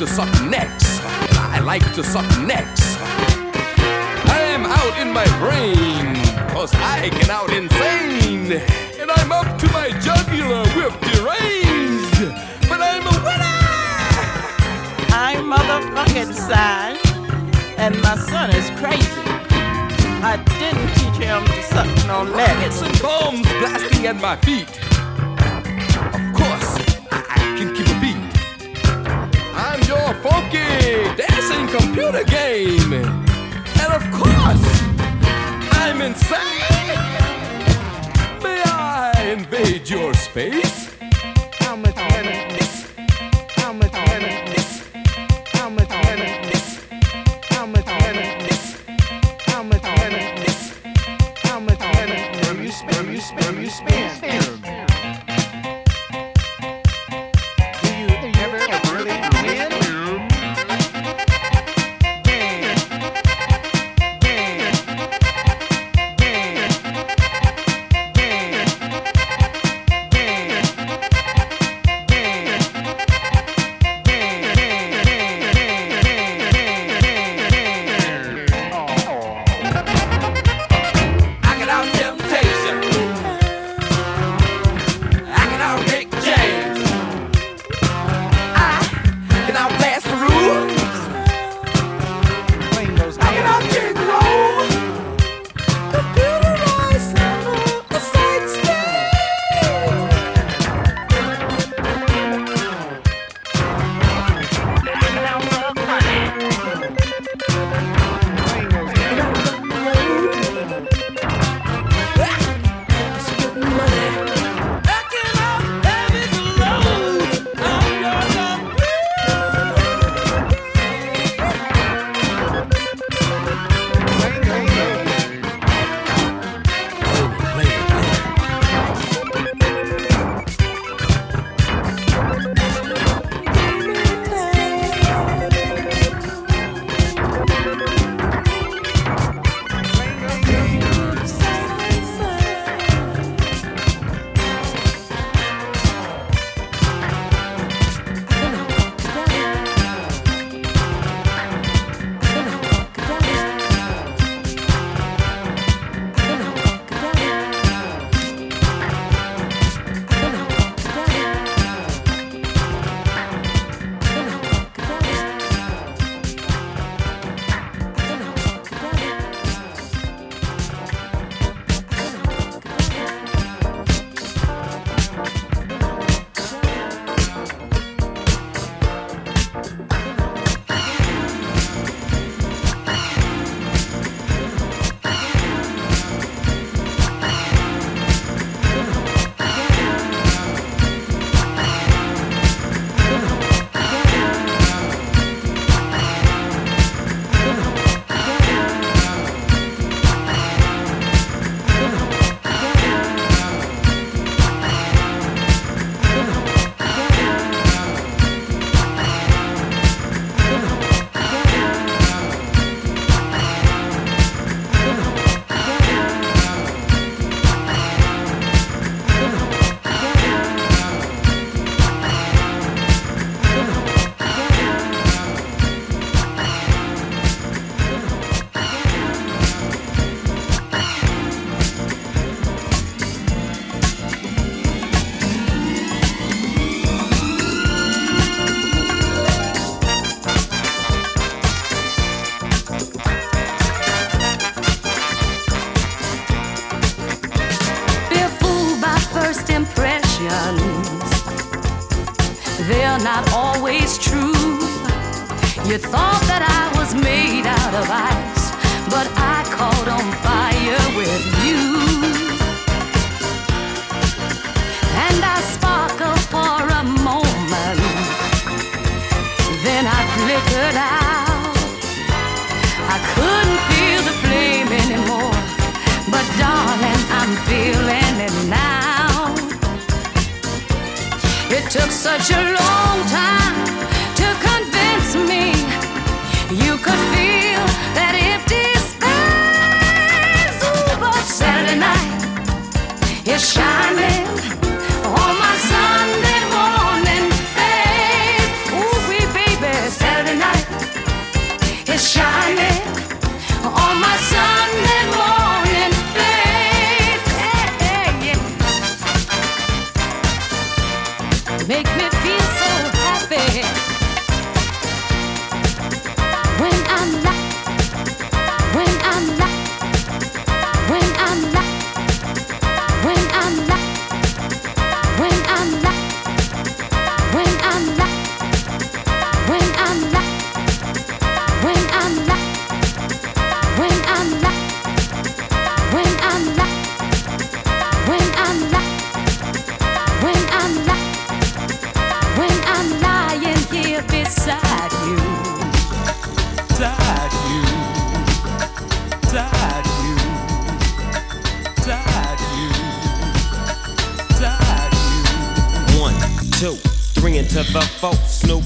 To suck necks. I like to suck necks. I am out in my brain, cause I get out insane. And I'm up to my jugular with deranged. But I'm a winner! I'm motherfucking sad, and my son is crazy. I didn't teach him to suck no necks. Rockets and bombs blasting at my feet. Of course, I, I can keep a beat. I'm your funky dancing computer game. And of course, I'm insane. May I invade your space? I'm a tennis. I'm a tennis. I'm a tennis. I'm a tennis. I'm a tennis. I'm a tennis. Will you spin? Will you spin? Will you spin? Yeah. You thought that I was made out of ice, but I caught on fire with you. And I sparkle for a moment, then I flickered out. I couldn't feel the flame anymore, but darling, I'm feeling it now. It took such a long time to convince me you could feel that empty space. Ooh, but Saturday night is shining on my Sunday morning face. Ooh, wee baby, Saturday night is shining on my Sunday morning face. Yeah, yeah, yeah. Make me feel so happy.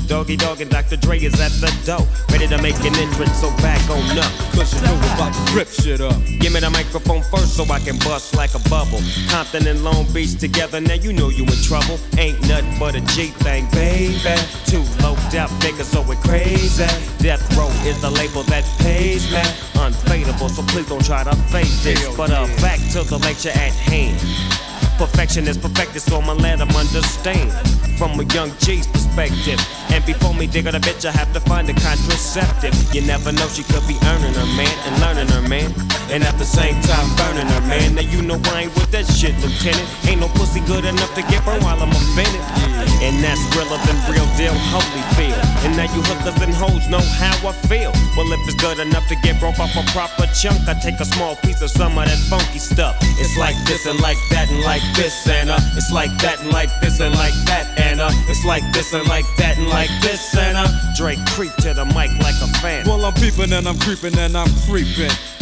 Doggy Dogg and Doctor Dre is at the door, ready to make an entrance, so back on up, cause you know we're about to rip shit up. Give me the microphone first so I can bust like a bubble. Compton and Long Beach together, now you know you in trouble. Ain't nothing but a G thing, baby. Too low death niggas, so we're crazy. Death Row is the label that pays me. Unfadable, so please don't try to fake this. But uh, back to the lecture at hand. Perfection is perfected, so I'ma let them understand from a young G's perspective. And before me dig on a bitch, I have to find a contraceptive. You never know, she could be earning her man and learning her man, and at the same time burning her man. Now you know I ain't with that shit, Lieutenant. Ain't no pussy good enough to get burned while I'm offended. And that's realer than real deal Holyfield. And now you hookers and hoes know how I feel. Well, if it's good enough to get broke off a proper chunk, I take a small piece of some of that funky stuff. It's like this and like that and like this and uh, it's like that and like this and like that and uh, it's like this and like that and like Like this and uh, Drake creep to the mic like a fan. Well, I'm peeping and I'm creeping and I'm creeping,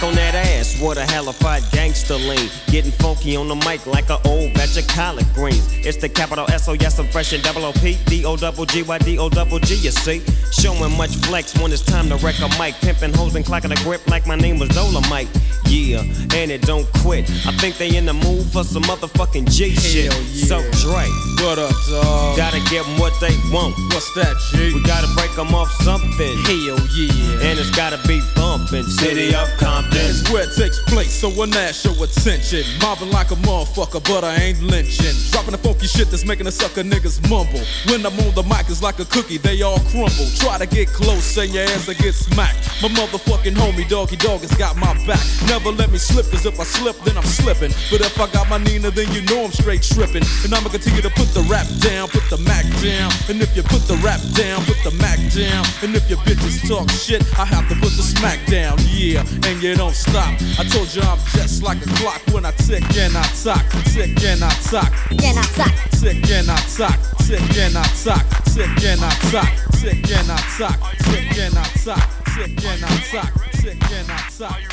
On that ass, what a halified gangster lean. Getting funky on the mic like an old batch of collard greens. It's the capital S O, yes, I'm fresh and double O P D O double G Y D O double G, you see. Showing much flex when it's time to wreck a mic. Pimping hoes and clocking a grip like my name was Dolomite. Yeah, and it don't quit. I think they in the mood for some motherfucking G shit. Hell yeah. So Dre, what up, dog? Gotta give them what they want. What's that, G? We gotta break them off something. Hell yeah. And it's gotta be bumping. City of Compton. That's where it takes place, so one ass show attention. Mobbing like a motherfucker, but I ain't lynching. Dropping the funky shit that's making the sucker niggas mumble. When I'm on the mic, it's like a cookie, they all crumble. Try to get close, and your ass will get smacked. My motherfucking homie Doggy Dogg has got my back. Never let me slip, cause if I slip, then I'm slipping. But if I got my Nina, then you know I'm straight tripping. And I'ma continue to put the rap down, put the Mac down. And if you put the rap down, put the Mac down. And if your bitches talk shit, I have to put the smack down, yeah. And you don't stop. I told you I'm just like a clock. When I tick and I tock, tick and I tock, and I tock, tick and I tock, tick and I tock, tick and I tock, tick and I tock, tick and I tock, tick and I tock, tick and I tock, tick and I tock,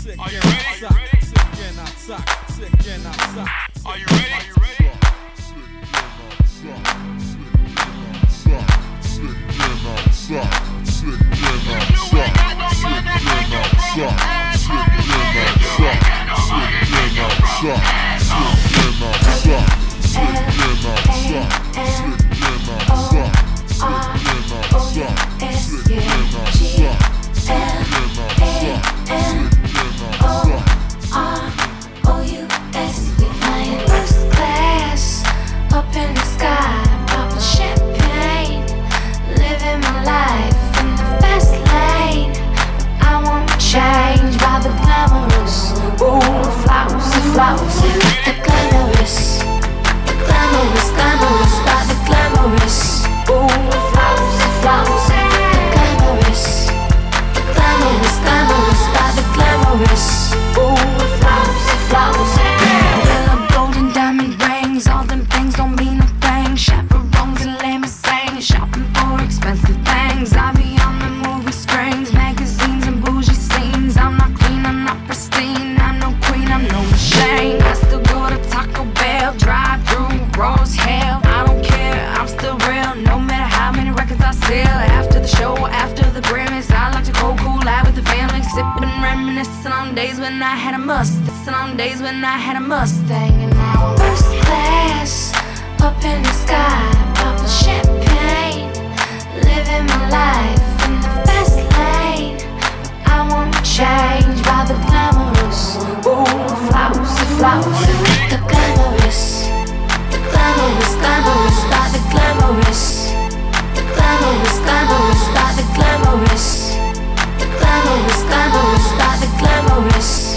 tick and I tock, tick and I tock, tick and I tock. Are you ready? Are you ready? I had a Mustang. Some days when I had a Mustang. And now I'm first class, up in the sky, popping champagne, living my life in the fast lane. But I want to change by the glamorous. Ooh, flowers, flowers, the glamorous, the glamorous, glamorous, by the glamorous, the glamorous, glamorous, by the glamorous. Glamorous, glamorous, by the glamorous.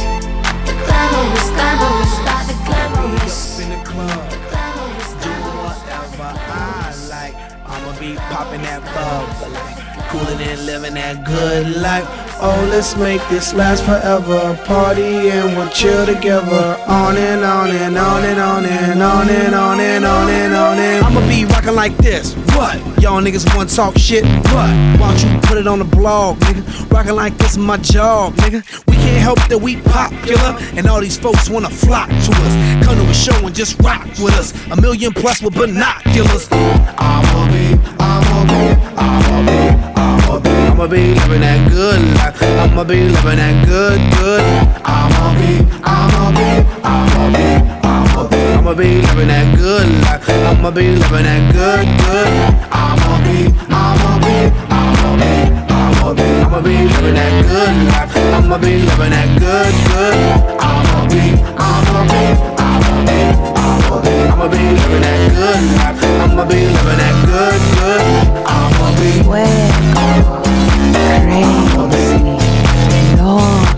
The glamorous, glamorous, by the glamorous. Up in the club, the glamorous, do whatever I like. I'ma be popping that bubble, like cooling and living that good life. Oh, let's make this last forever. Party and we'll chill together. On and on and on and on and on and on and on and on and. I'ma be rocking like this. What? Y'all niggas wanna talk shit? What? Why don't you put it on the blog, nigga? Rocking like this in my job, nigga. We can't help that we popular, and all these folks wanna flock to us. Come to a show and just rock with us. A million plus with binoculars. I'ma be, I'ma be, I'ma be. I'ma be living that good life. I'ma be living that good, good. I'ma be, I'ma be, I'ma be, I'ma be. I'ma be living that good life. I'ma be living that good, good. I'ma be, I'ma be, I'ma be, I'ma be. I'ma be living that good life. I'ma be living that good, good. I'ma be, I'ma be, I'ma be, I'ma be. I'ma be living that good life. I'ma be living that good, good. I'ma be. Where? Crazy, Lord.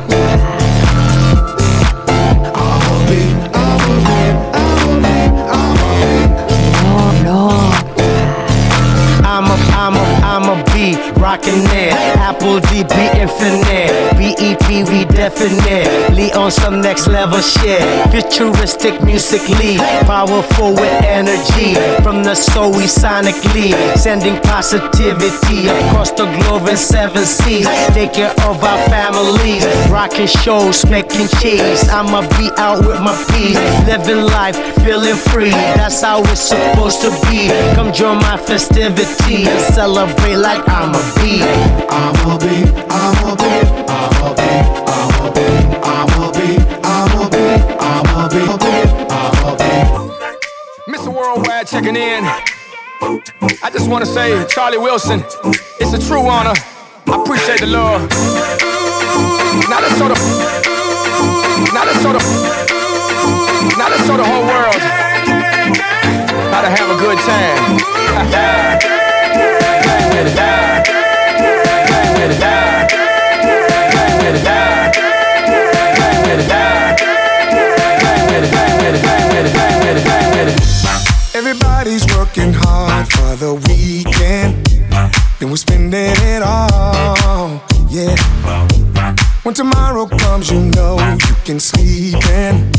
Rockin' it, Apple D be infinite, B E P we definite, Lee on some next level shit, futuristic musically, powerful with energy, from the soul we sonically, sending positivity across the globe in seven seas, taking care of our families, rocking shows, making cheese, I'ma be out with my peas, living life, feeling free, that's how it's supposed to be, come join my festivity, and celebrate like I'm a be, I'ma be, I'ma be, I'ma be, I'ma be, I'ma be, I'ma be, I'ma be, I'ma be. Mister Worldwide checking in. I just wanna say, Charlie Wilson, it's a true honor. I appreciate the love. Now let's show the, now let's show the, now let's show the whole world how to have a good time. With it down, with it down, with it down, with it down, with it down, with it down, with it down, with it down, with it. Everybody's working hard for the weekend, then we're spending it all, yeah. When tomorrow comes, you know you can sleep in,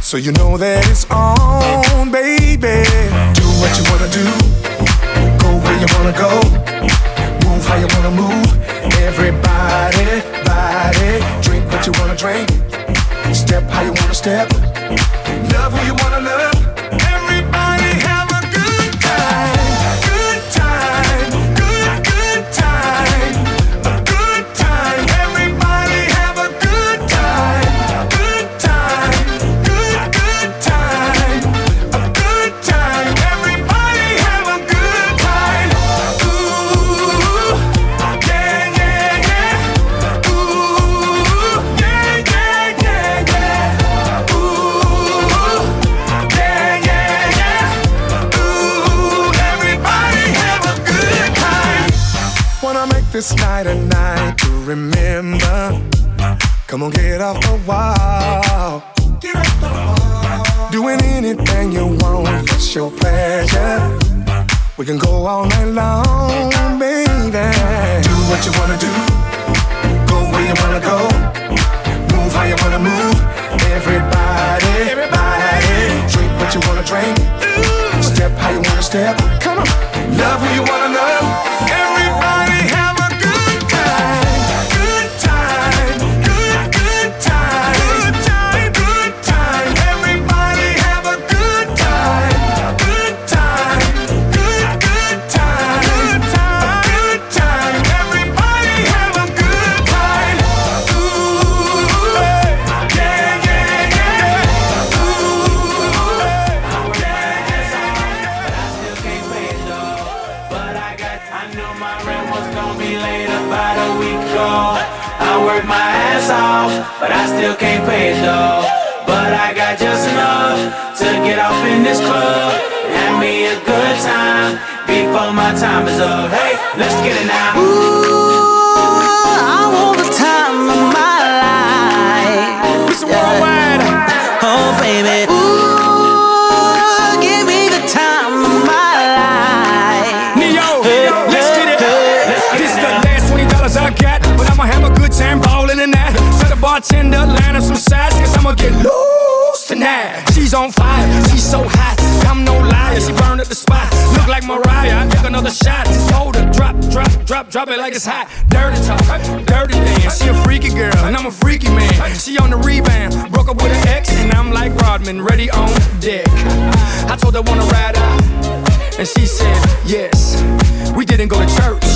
so you know that it's on, baby. Do what you wanna do. Go where you wanna go, move how you wanna move. Everybody, body, drink what you wanna drink, step how you wanna step, love who you wanna love. Everybody have a good time, good time, good, good time, a good time. Everybody have a good time, good time, good, good time, a good time. Everybody have a good. This night a night to remember. Come on, get off the wall. Get off the wall. Doing anything you want, it's your pleasure. We can go all night long, baby. Do what you wanna do, go where you wanna go, move how you wanna move. Everybody, everybody, drink what you wanna drink, step how you wanna step. Come on, love who you wanna love. Everybody have. Yeah, late about a week ago. I work my ass off, but I still can't pay it though. But I got just enough to get off in this club and have me a good time before my time is up. Hey, let's get it now. Ooh, I want the time of my life. It's worldwide. Oh baby. Ooh, give me the time of my life. Neo, uh, let's get it. Uh, let's get this is the last twenty dollars I got, but I'ma have a good time ballin' in that. Tell the bartender, line up some sides, cause I'ma get loose tonight. She's on fire, she's so hot, I'm no liar, she burned up the spot. Look like Mariah, I took another shot. Just hold her, drop, drop, drop, drop it like it's hot. Dirty talk, dirty dance. She a freaky girl, and I'm a freaky man. She on the rebound, broke up with an ex, and I'm like Rodman, ready on deck. I told her wanna ride out, and she said yes. We didn't go to church,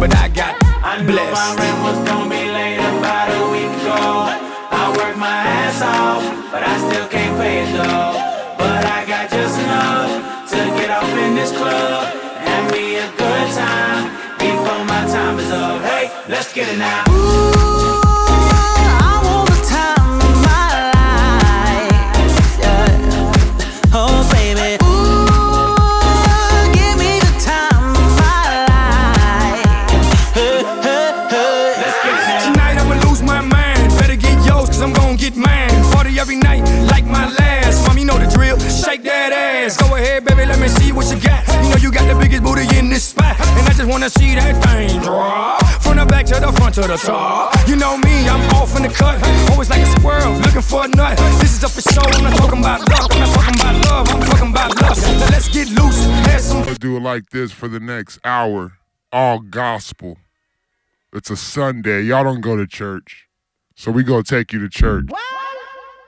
but I got I blessed. I knew my rent was gonna be late about a week ago. I worked my ass off, but I still can't pay it though. But I got just enough to get off in this club and have me a good time before my time is up. Hey, let's get it now. Ooh. Every night, like my last. Mom, you know the drill, shake that ass. Go ahead, baby, let me see what you got. You know you got the biggest booty in this spot, and I just wanna see that thing drop. From the back to the front to the top. You know me, I'm off in the cut, always like a squirrel, looking for a nut. This is up for show, I'm not talking about luck, I'm not talking about love, I'm talking about lust. Now let's get loose, have some. Let's do it like this for the next hour. All gospel. It's a Sunday, y'all don't go to church, so we gonna take you to church. What?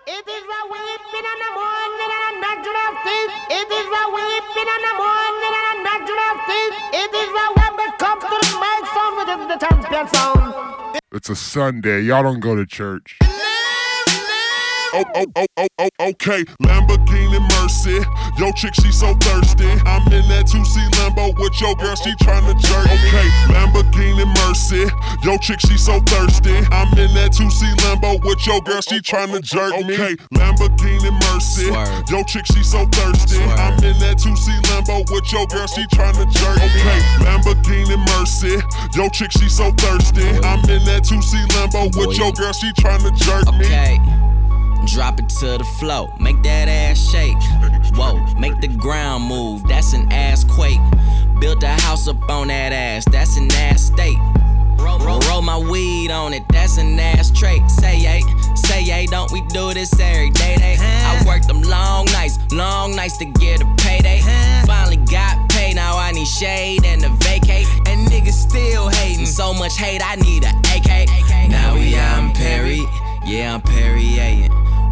It is my weeping in the morning and a natural thing. It is my weeping in the morning and a natural thing. It is my weapon comes to the microphone within the champion sound. It's a Sunday, y'all don't go to church. Oh, oh, oh, oh, oh, okay, Lamborghini Mercy. Yo chick, she so thirsty. I'm in that two C Lambo with your girl, she tryna jerk. Okay, Lamborghini Mercy. Yo chick, she so thirsty. I'm in that two C Lambo with your girl, she tryna jerk me. Okay, Lamborghini Mercy. Yo chick, she so thirsty. I'm in that two C Lambo with your girl, she tryna jerk me. Okay, Lamborghini Mercy. Yo chick, she so thirsty. I'm in that two C Lambo with your girl, she tryna jerk me. Okay. Drop it to the floor, make that ass shake. Whoa, make the ground move, that's an ass quake. Built a house up on that ass, that's an ass state. Roll, roll, roll my weed on it, that's an ass trait. Say yay, say yay, don't we do this every day? Day. I worked them long nights, long nights to get a payday. Finally got paid, now I need shade and a vacate. And niggas still hating, so much hate, I need an A K. Now we out in Perry, yeah, I'm Perrier.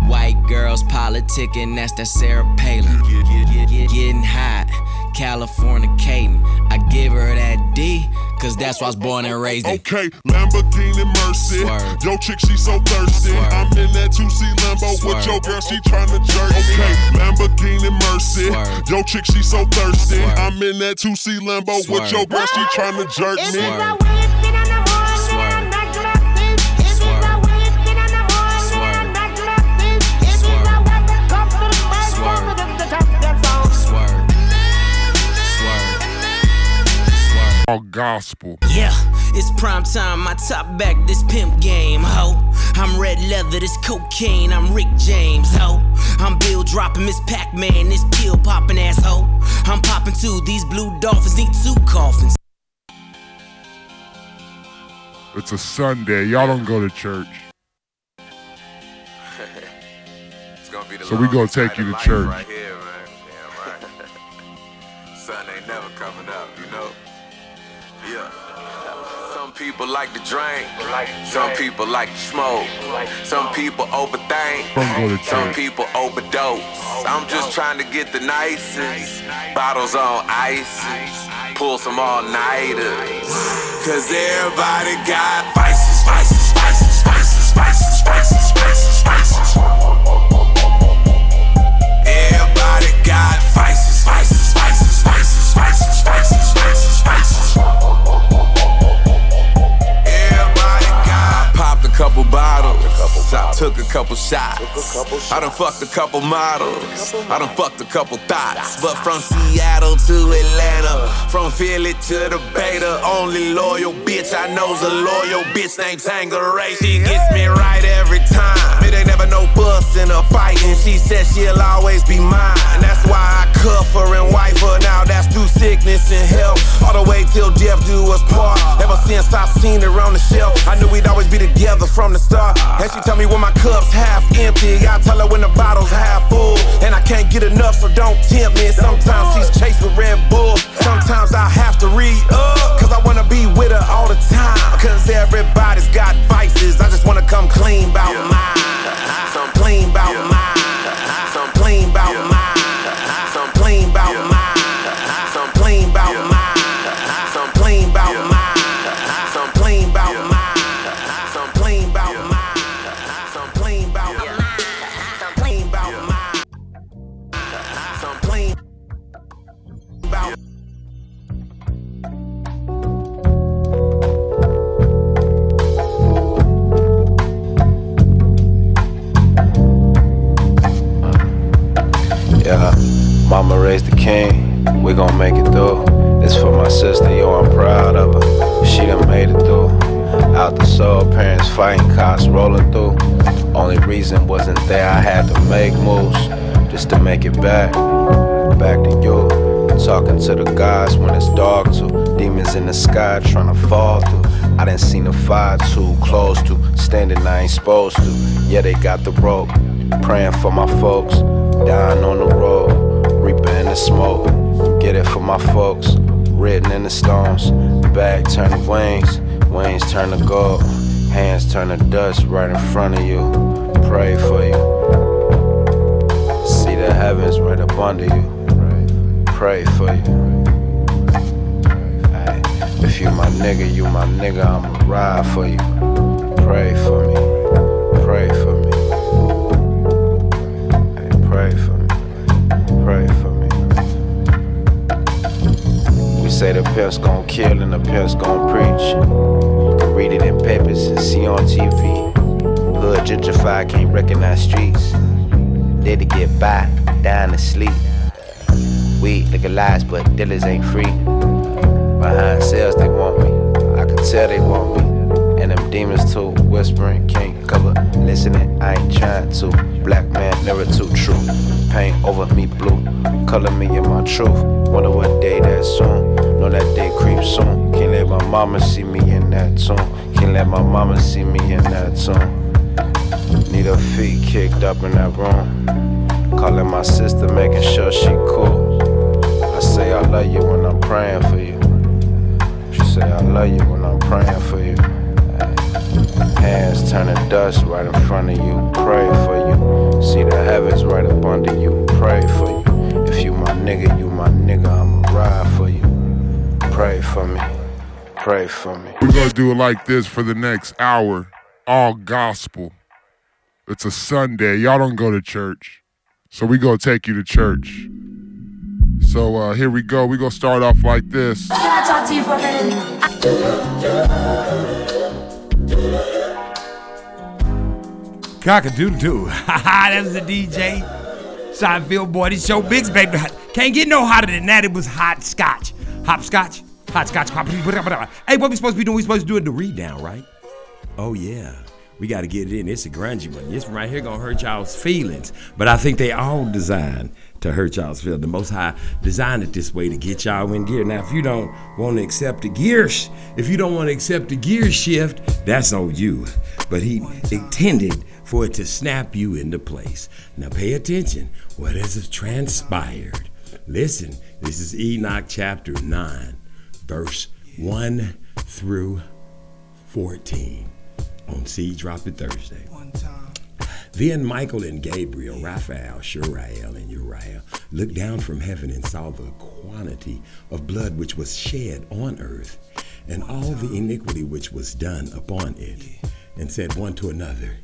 White girls politicking, that's that Sarah Palin. Get, get, get, get. Getting hot, Californicating. I give her that D, cause that's why I was born and raised in. Okay, Lamborghini Mercy. Swerve. Yo chick, she so thirsty. Swerve. I'm in that two C Lambo with your girl, she tryna jerk. Okay, Lamborghini Mercy. Swerve. Yo chick, she so thirsty. Swerve. I'm in that two C Lambo Swerve. With your girl, she tryna jerk me. Swerve. All gospel. Yeah, it's prime time, I top back this pimp game, ho. I'm red leather, this cocaine, I'm Rick James, ho. I'm bill dropping, Miss Pac-Man, this pill popping asshole. I'm popping too, these blue dolphins need two coffins. It's a Sunday, y'all don't go to church. It's gonna be the so we gonna take you to church. Right here, man. Damn right. Sun ain't never coming up, you know. Yeah. Some people like to drink, some people like to smoke, some people overthink, some people overdose. I'm just trying to get the nicest, bottles on ice, pull some all-nighters. Cause everybody got vices, vices, vices, vices, vices, vices, vices, vices. Everybody got vices, vices, vices, vices, vices, vices, vices, vices. couple shots. I done fucked a couple models. I done fucked a couple thoughts. But from Seattle to Atlanta, from Philly to the Beta, only loyal bitch I know's a loyal bitch named Tangeray. She gets me right every time. It ain't never no fuss in her fighting. She says she'll always be mine. That's why I cuff her and wife her now. That's through sickness and health. All the way till death do us part. Ever since I seen her on the shelf, I knew we'd always be together from the start. And she tell me when my cup's half empty, I tell her when the bottle's half full. And I can't get enough, so don't tempt me. Sometimes she's chased with Red Bull. Sometimes I have to read up, cause I wanna be with her all the time. Cause everybody's got vices, I just wanna come clean about yeah. mine. Some clean about yeah. mine. Some clean about yeah. mine. Some clean about yeah. mine. Some clean about yeah. mine. Some clean about yeah. mine. Some clean about yeah. mine. Some clean about yeah. mine. Some clean about yeah. mine. Some clean about yeah. mine. Some clean about yeah. Yeah, mama raised the king, we gon' make it through. It's for my sister, yo, I'm proud of her. She done made it through. Out the soul, parents fighting, cops rolling through. Only reason wasn't there, I had to make moves just to make it back, back to you. Talking to the gods when it's dark too. Demons in the sky trying to fall through. I done seen a fire too close to, standing I ain't supposed to. Yeah, they got the rope, praying for my folks. Dying on the road, reaping in the smoke. Get it for my folks, written in the stones. Bag turn to wings, wings turn to gold. Hands turn to dust right in front of you. Pray for you. See the heavens right up under you. Pray for you. Ay, if you my nigga, you my nigga, I'ma ride for you. Pray for me, pray for me. Pray for me, pray for me. We say the pimp's gon' kill and the pimp's gon' preach. Can read it in papers and see on T V. Hood gentrified, can't recognize streets. Did to get by, dying to sleep. We legalized, but dealers ain't free. Behind sales, they want me. I can tell they want me. And them demons too, whispering, can't cover, listening, I ain't trying to. Black man, never too true. Paint over me blue, color me in my truth. Wonder what day that soon. Know that day creeps soon. Can't let my mama see me in that tune. Can't let my mama see me in that tune. Need her feet kicked up in that room. Calling my sister, making sure she cool. I say I love you when I'm praying for you. She say I love you when I'm praying for you. Hands turning dust right in front of you, pray for you. See the heavens right up under you, pray for you. If you my nigga, you my nigga, I'ma ride for you. Pray for me, pray for me. We're gonna do it like this for the next hour. All gospel. It's a Sunday, y'all don't go to church. So we gonna take you to church. So uh, here we go, we gonna start off like this. Can I talk to you for a minute? Cock-a-doodle-doo. Ha-ha, that was the D J. Seinfeld boy, this show Biggs, baby. Can't get no hotter than that. It was hot scotch. Hopscotch. Hot scotch. Hey, what we supposed to be doing? We supposed to do the read-down, right? Oh, yeah. We got to get it in. It's a grungy one. This one right here going to hurt y'all's feelings. But I think they all designed to hurt y'all's feelings. The Most High designed it this way to get y'all in gear. Now, if you don't want to accept the gear, sh- if you don't want to accept the gear shift, that's on you. But he intended for it to snap you into place. Now, pay attention. What has transpired? Listen, this is Enoch chapter nine, verse one through fourteen. On Seed Drop It Thursday. One time. Then Michael and Gabriel, Raphael, Shuriel, and Uriah looked down from heaven and saw the quantity of blood which was shed on earth, and all the iniquity which was done upon it, and said one to another,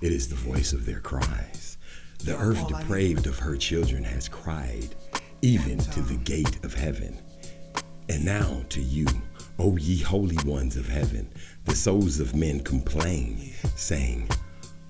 it is the voice of their cries. The earth, depraved of her children, has cried, even to the gate of heaven. And now to you, O ye holy ones of heaven, the souls of men complain, saying,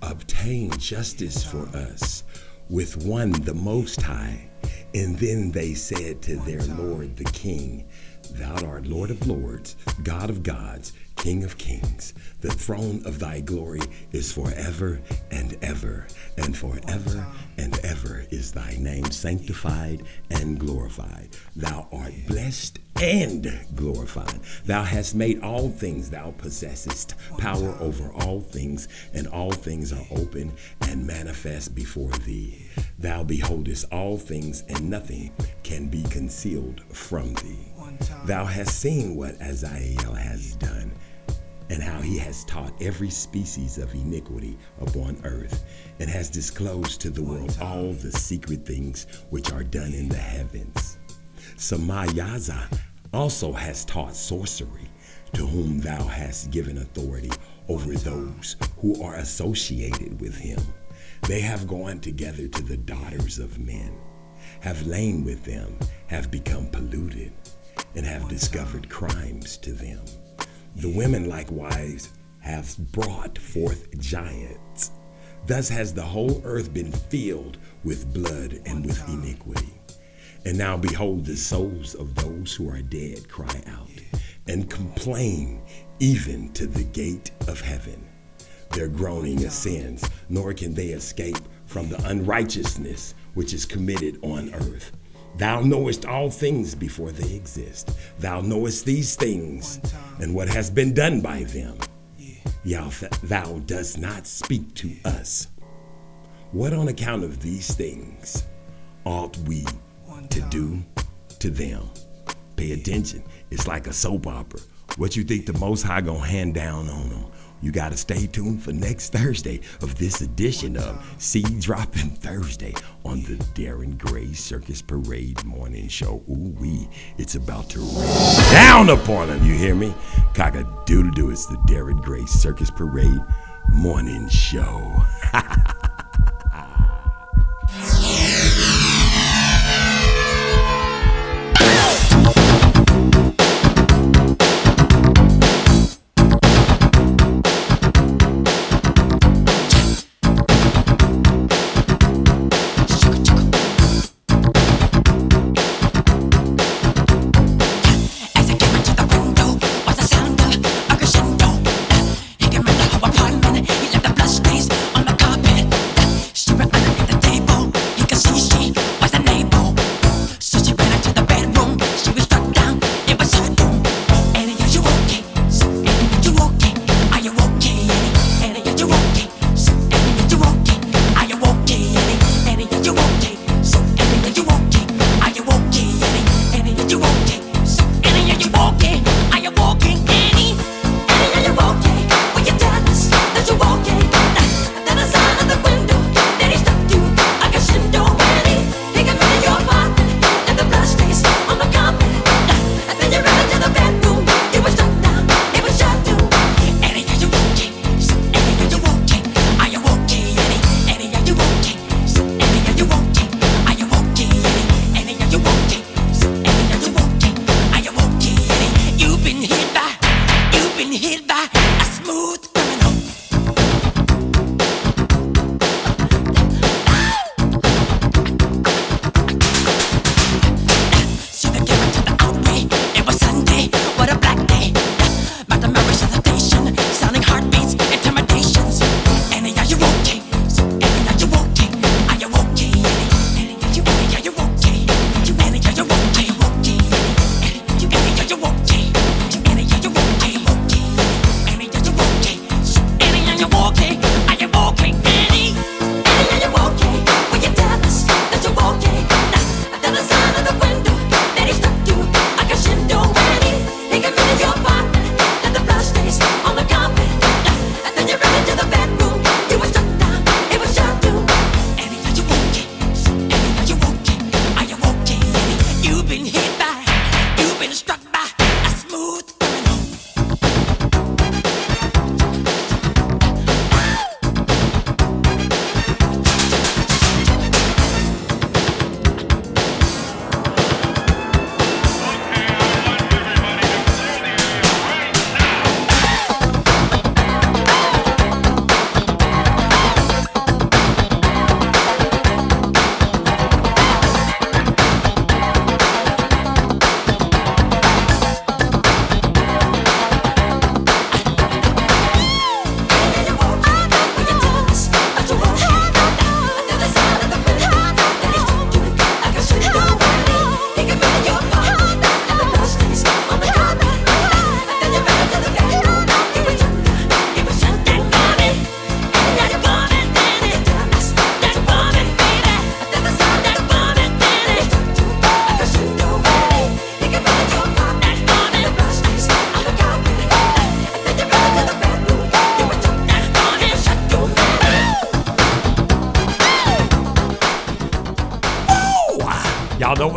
obtain justice for us with one, the Most High. And then they said to their Lord, the King, Thou art Lord of lords, God of gods, King of kings. The throne of thy glory is forever and ever, and forever and ever is thy name sanctified and glorified. Thou art blessed and glorified. Thou hast made all things, thou possessest power over all things, and all things are open and manifest before thee. Thou beholdest all things, and nothing can be concealed from thee. Thou hast seen what Azazel has done, and how he has taught every species of iniquity upon earth, and has disclosed to the world all the secret things which are done in the heavens. Samayaza also has taught sorcery, to whom thou hast given authority over those who are associated with him. They have gone together to the daughters of men, have lain with them, have become polluted, and have discovered crimes to them. The women likewise have brought forth giants. Thus has the whole earth been filled with blood and with iniquity. And now behold, the souls of those who are dead cry out and complain, even to the gate of heaven. Their groaning ascends, nor can they escape from the unrighteousness which is committed on earth. Thou knowest all things before they exist. Thou knowest these things and what has been done by them. Yeah. Thou dost not speak to us. What on account of these things ought we to do to them? Pay attention. It's like a soap opera. What you think the Most High gonna hand down on them? You got to stay tuned for next Thursday of this edition of Seed Dropping Thursday on the Darren Gray Circus Parade Morning Show. Ooh-wee, it's about to rain down upon them, you hear me? Cock-a-doodle-doo, it's the Darren Gray Circus Parade Morning Show. He left the blood stains on the carpet.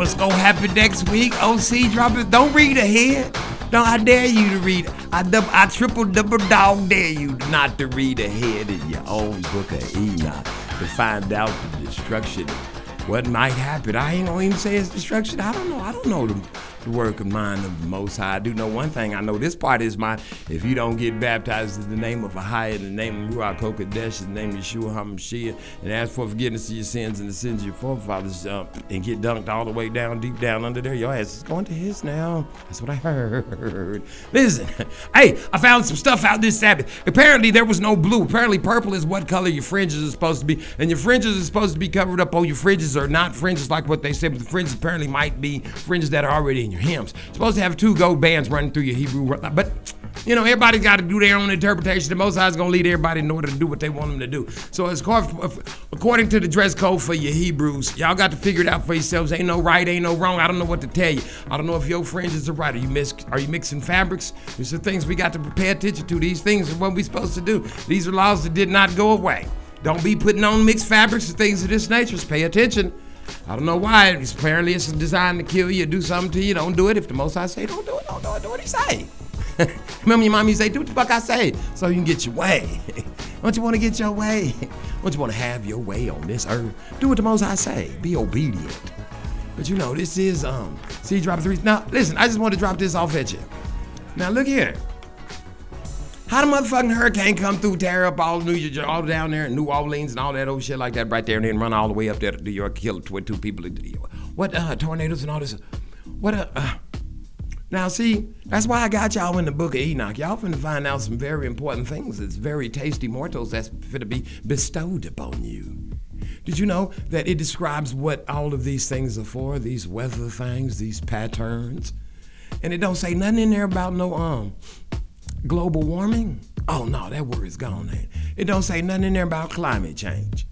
what's going to happen next week. O C dropping. Don't read ahead. No, I dare you to read. I, dub, I triple double dog dare you not to read ahead in your own book of Enoch to find out the destruction, what might happen. I ain't gonna even say it's destruction. I don't know. I don't know the, the work of mine of the Most High. I do know one thing. I know this part is mine. If you don't get baptized in the name of Ahia, in the name of Ruach HaKodesh, in the name of Yeshua HaMashiach, and ask for forgiveness of your sins and the sins of your forefathers, uh, and get dunked all the way down, deep down under there, your ass is going to his now. That's what I heard. Listen, hey, I found some stuff out this Sabbath. Apparently there was no blue. Apparently purple is what color your fringes are supposed to be, and your fringes are supposed to be covered up. Oh, your fringes are not fringes like what they said, but the fringes apparently might be fringes that are already in your hems. Supposed to have two gold bands running through your Hebrew, but you know, everybody's got to do their own interpretation. The Most High is going to lead everybody in order to do what they want them to do. So it's according to the dress code for your Hebrews. Y'all got to figure it out for yourselves. Ain't no right, ain't no wrong. I don't know what to tell you. I don't know if your fringes are right. Are you, mix, are you mixing fabrics? These are things we got to pay attention to. These things are what we're supposed to do. These are laws that did not go away. Don't be putting on mixed fabrics and things of this nature. Just pay attention. I don't know why. It's apparently it's designed to kill you, do something to you. Don't do it. If the Most High say, don't do it, don't do it, do what he say. Remember your mommy say, do what the fuck I say, so you can get your way. Don't you want to get your way? Don't you want to have your way on this earth? Do what the Most High say. Be obedient. But you know, this is, um, see, drop three. Now, listen, I just want to drop this off at you. Now, look here. How the motherfucking hurricane come through, tear up all New York, all down there in New Orleans and all that old shit like that right there, and then run all the way up there to New York, kill two, two people. What, uh, tornadoes and all this. What, uh, uh. Now see, that's why I got y'all in the book of Enoch. Y'all finna find out some very important things. It's very tasty mortals that's finna be bestowed upon you. Did you know that it describes what all of these things are for? These weather things, these patterns. And it don't say nothing in there about no, um, global warming? Oh no, that word is gone then. It don't say nothing in there about climate change.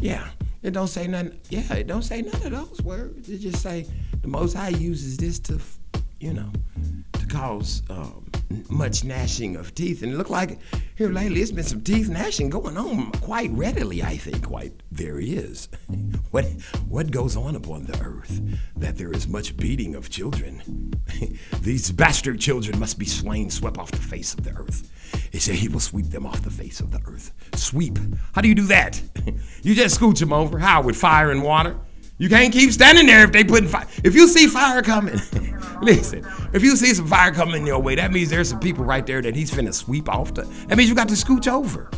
Yeah, it don't say nothing. Yeah, it don't say none of those words. It just say the Most High uses this to, you know, to cause um, much gnashing of teeth. And it look like here lately, it's been some teeth gnashing going on quite readily, I think. Quite, there is. What, what goes on upon the earth? That there is much beating of children. These bastard children must be slain, swept off the face of the earth. He said he will sweep them off the face of the earth. Sweep. How do you do that? You just scooch them over. How? With fire and water? You can't keep standing there if they putting fire. If you see fire coming, listen, if you see some fire coming your way, that means there's some people right there that he's finna sweep off the, that means you got to scooch over.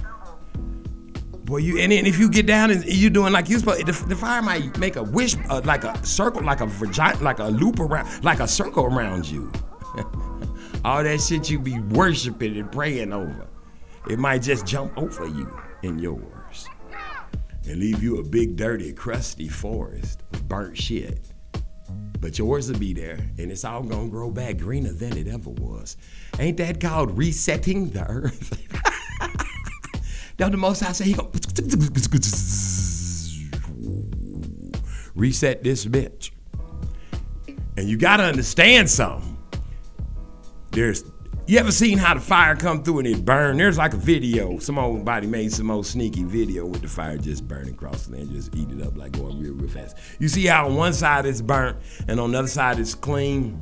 Boy, you, and then if you get down and you doing like you supposed, the, the fire might make a wish, uh, like a circle, like a vagina, like a loop around, like a circle around you. All that shit you be worshiping and praying over. It might just jump over you in yours and leave you a big, dirty, crusty forest of burnt shit. But yours will be there, and it's all gonna grow back greener than it ever was. Ain't that called resetting the earth? Now the Most High say he go reset this bitch. And you gotta understand something. There's, you ever seen how the fire come through and it burn? There's like a video. Some old body made some old sneaky video with the fire just burning across the land, just eating it up like going real, real fast. You see how on one side it's burnt and on the other side it's clean?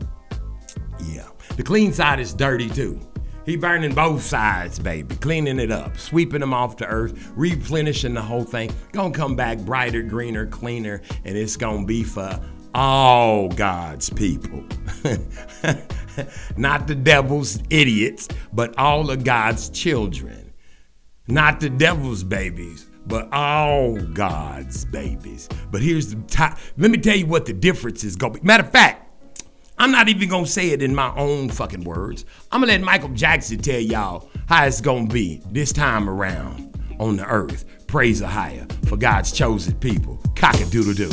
Yeah. The clean side is dirty too. He burning both sides, baby, cleaning it up, sweeping them off the earth, replenishing the whole thing. Gonna come back brighter, greener, cleaner, and it's gonna be for all God's people. Not the devil's idiots, but all of God's children. Not the devil's babies, but all God's babies. But here's the top. Let me tell you what the difference is gonna be. Matter of fact, I'm not even gonna say it in my own fucking words. I'm gonna let Michael Jackson tell y'all how it's gonna be this time around on the earth. Praise the higher for God's chosen people. Cock-a-doodle-doo.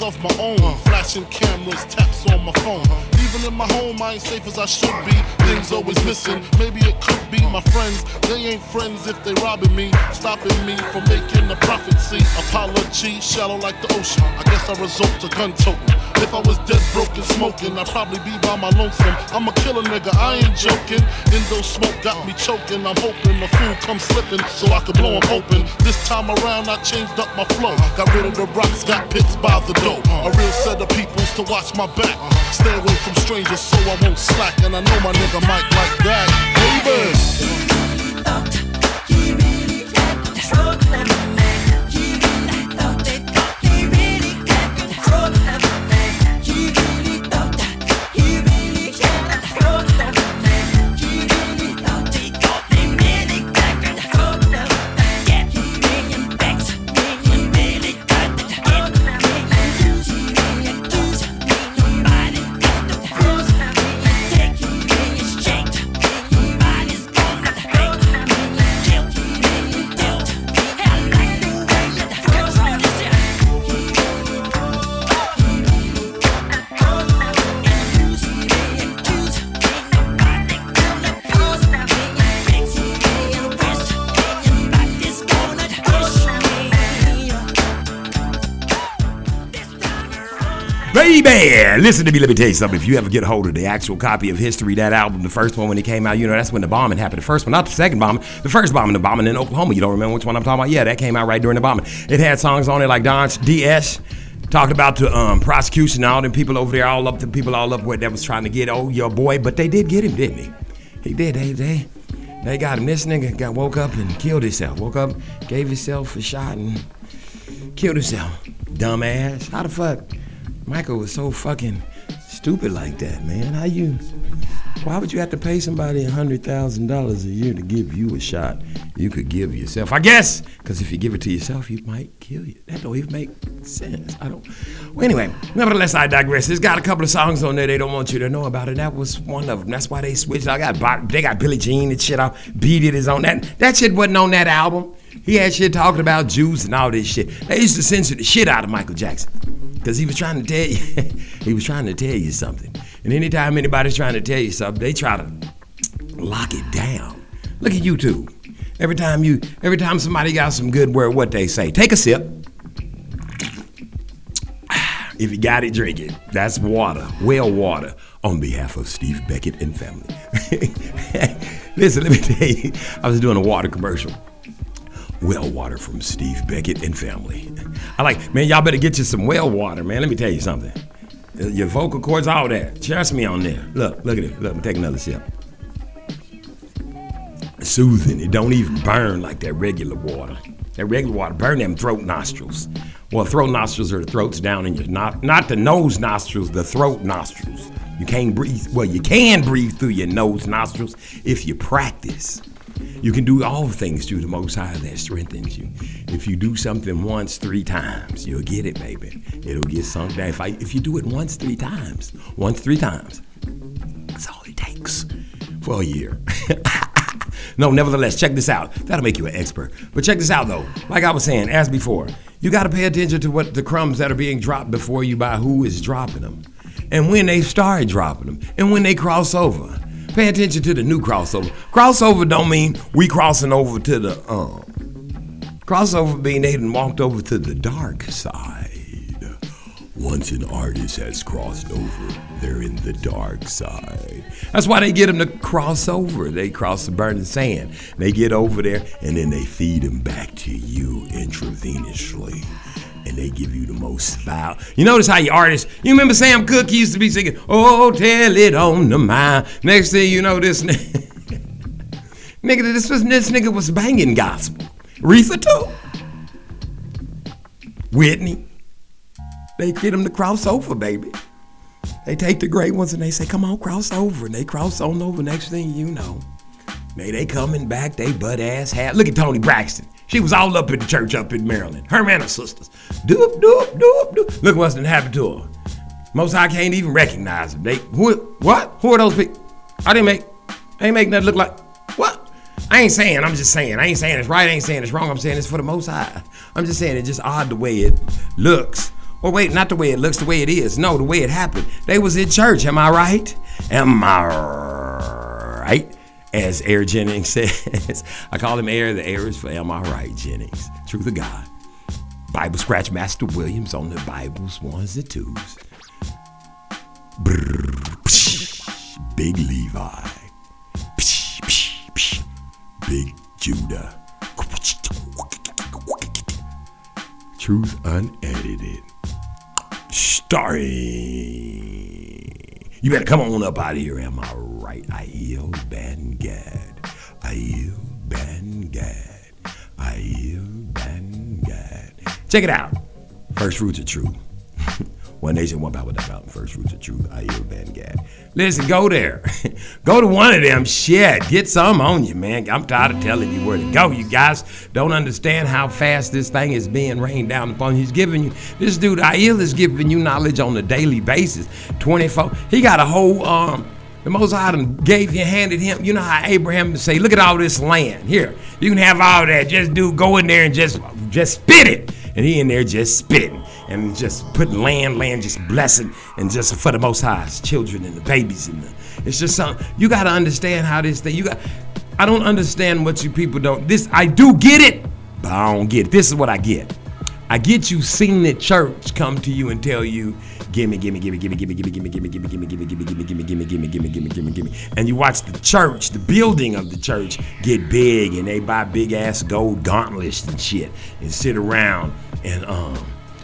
problems of my own. Flashing cameras, taps on my phone. Even in my home, I ain't safe as I should be. Things always missing, maybe it could be my friends. They ain't friends if they robbing me, stopping me from making the profit. See, apology, shallow like the ocean. I guess I resort to gun toting. If I was dead, broken, smoking, I'd probably be by my lonesome. I'm a killer nigga, I ain't joking. Indo smoke got me choking. I'm hoping the food comes slipping so I could blow them open. This time around, I changed up my flow. Got rid of the rocks, got pits by the door. A real set of peoples to watch my back. Stay away from strangers so I won't slack. And I know my nigga Mike like that. Baby! He really got the program, man. He really thought that. He really got the program, man. He really thought that. He really got the program, man. He really thought that. He really got the program, man. Yeah, he really got the program, he really got the program, man. He really got the program, man. Take he really straight. He body's gone the program, man. Kill he really dealt. I like the way you come on this. He really got the program, man. He really got the program, man. Takes he really rest. Your body's gone the program. This time around. Baby, listen to me. Let me tell you something. If you ever get hold of the actual copy of History, that album, the first one when it came out, you know that's when the bombing happened. The first one, not the second bombing. The first bombing, the bombing in Oklahoma. You don't remember which one I'm talking about? Yeah, that came out right during the bombing. It had songs on it like Don D S talked about the um, prosecution, all them people over there, all up the people all up where that was trying to get oh your boy, but they did get him, didn't he? He did. They they they got him. This nigga got woke up and killed himself. Woke up, gave himself a shot and killed himself. Dumbass. How the fuck? Michael was so fucking stupid like that, man. How you? Why would you have to pay somebody one hundred thousand dollars a year to give you a shot? You could give yourself, I guess, because if you give it to yourself, you might kill you. That don't even make sense. I don't. Well, anyway, nevertheless, I digress. It's got a couple of songs on there they don't want you to know about, and that was one of them. That's why they switched. I got they got Billie Jean and shit. I Beat It is on that. That shit wasn't on that album. He had shit talking about Jews and all this shit. They used to censor the shit out of Michael Jackson because he was trying to tell you, he was trying to tell you something. And anytime anybody's trying to tell you something, they try to lock it down. Look at YouTube. Every time you, every time somebody got some good word, what they say, take a sip. If you got it, drink it. That's water, well water, on behalf of Steve Beckett and family. Listen, let me tell you, I was doing a water commercial. Well water from Steve Beckett and family. I like, man, y'all better get you some well water, man. Let me tell you something. Your vocal cords, all that. Trust me on there. Look, look at it. Look, take another sip. Soothing. It don't even burn like that regular water. That regular water, burn them throat nostrils. Well, throat nostrils are the throats down in your, not, not the nose nostrils, the throat nostrils. You can't breathe, well, you can breathe through your nose nostrils if you practice. You can do all things through the Most High that strengthens you. If you do something once, three times, you'll get it, baby. It'll get sunk down. If, I, if you do it once, three times, once, three times, that's all it takes for a year. No, nevertheless, check this out. That'll make you an expert. But check this out, though. Like I was saying, as before, you got to pay attention to what the crumbs that are being dropped before you by who is dropping them, and when they start dropping them, and when they cross over. Pay attention to the new crossover. Crossover don't mean we crossing over to the, um, crossover mean they done walked over to the dark side. Once an artist has crossed over, they're in the dark side. That's why they get them to cross over. They cross the burning sand. They get over there and then they feed them back to you intravenously. And they give you the most foul. You notice how you artists, you remember Sam Cooke used to be singing, oh, tell it on the mind. Next thing you know, this nigga, nigga this, was, this nigga was banging gospel. Aretha too. Whitney. They get them to cross over, baby. They take the great ones and they say, come on, cross over. And they cross on over. Next thing you know, they, they coming back, they butt ass hat. Look at Toni Braxton. She was all up at the church up in Maryland. Her and her sisters. Doop, doop, doop, doop. Look what's happened to her. Most I can't even recognize them. They, who, what? Who are those people? I didn't make, I ain't make nothing look like, what? I ain't saying, I'm just saying. I ain't saying it's right, I ain't saying it's wrong. I'm saying it's for the Most High. I'm just saying it's just odd the way it looks Or wait, not the way it looks, the way it is. No, the way it happened. They was in church. Am I right? Am I right? As Air Jennings says. I call him Air. The Air is for Am I Right, Jennings. Truth of God. Bible Scratch Master Williams on the Bibles, ones and twos. Brrr, psh, Big Levi. Psh, psh, psh, Big Judah. Truth Unedited. Starring. You better come on up out of here, am I right? Aiel Ben-Gad. Aiel Ben-Gad. Aiel Ben-Gad. Check it out. First Fruits of Truth. One Nation, One Bible, with that mountain. First Fruits of Truth. Aiel Ben-Gad. Listen, go there. Go to one of them. Shit. Get some on you, man. I'm tired of telling you where to go. You guys don't understand how fast this thing is being rained down upon. He's giving you, this dude, Aiel is giving you knowledge on a daily basis. twenty-four. He got a whole, um, the Most High done gave you, handed him. You know how Abraham would say, look at all this land. Here, you can have all that. Just do, go in there and just, just spit it. And he in there just spitting and just putting land, land, just blessing, and just for the Most High's children and the babies. And the, it's just something. You got to understand how this thing, you got, I don't understand what you people don't, this, I do get it, but I don't get it. This is what I get. I get you seen at church come to you and tell you, gimme, gimme, gimme, gimme, gimme, gimme, gimme, gimme, gimme, gimme, gimme, gimme, gimme, gimme, gimme, gimme, gimme, gimme, gimme, gimme. And you watch the church, the building of the church get big, and they buy big ass gold gauntlets and shit and sit around and um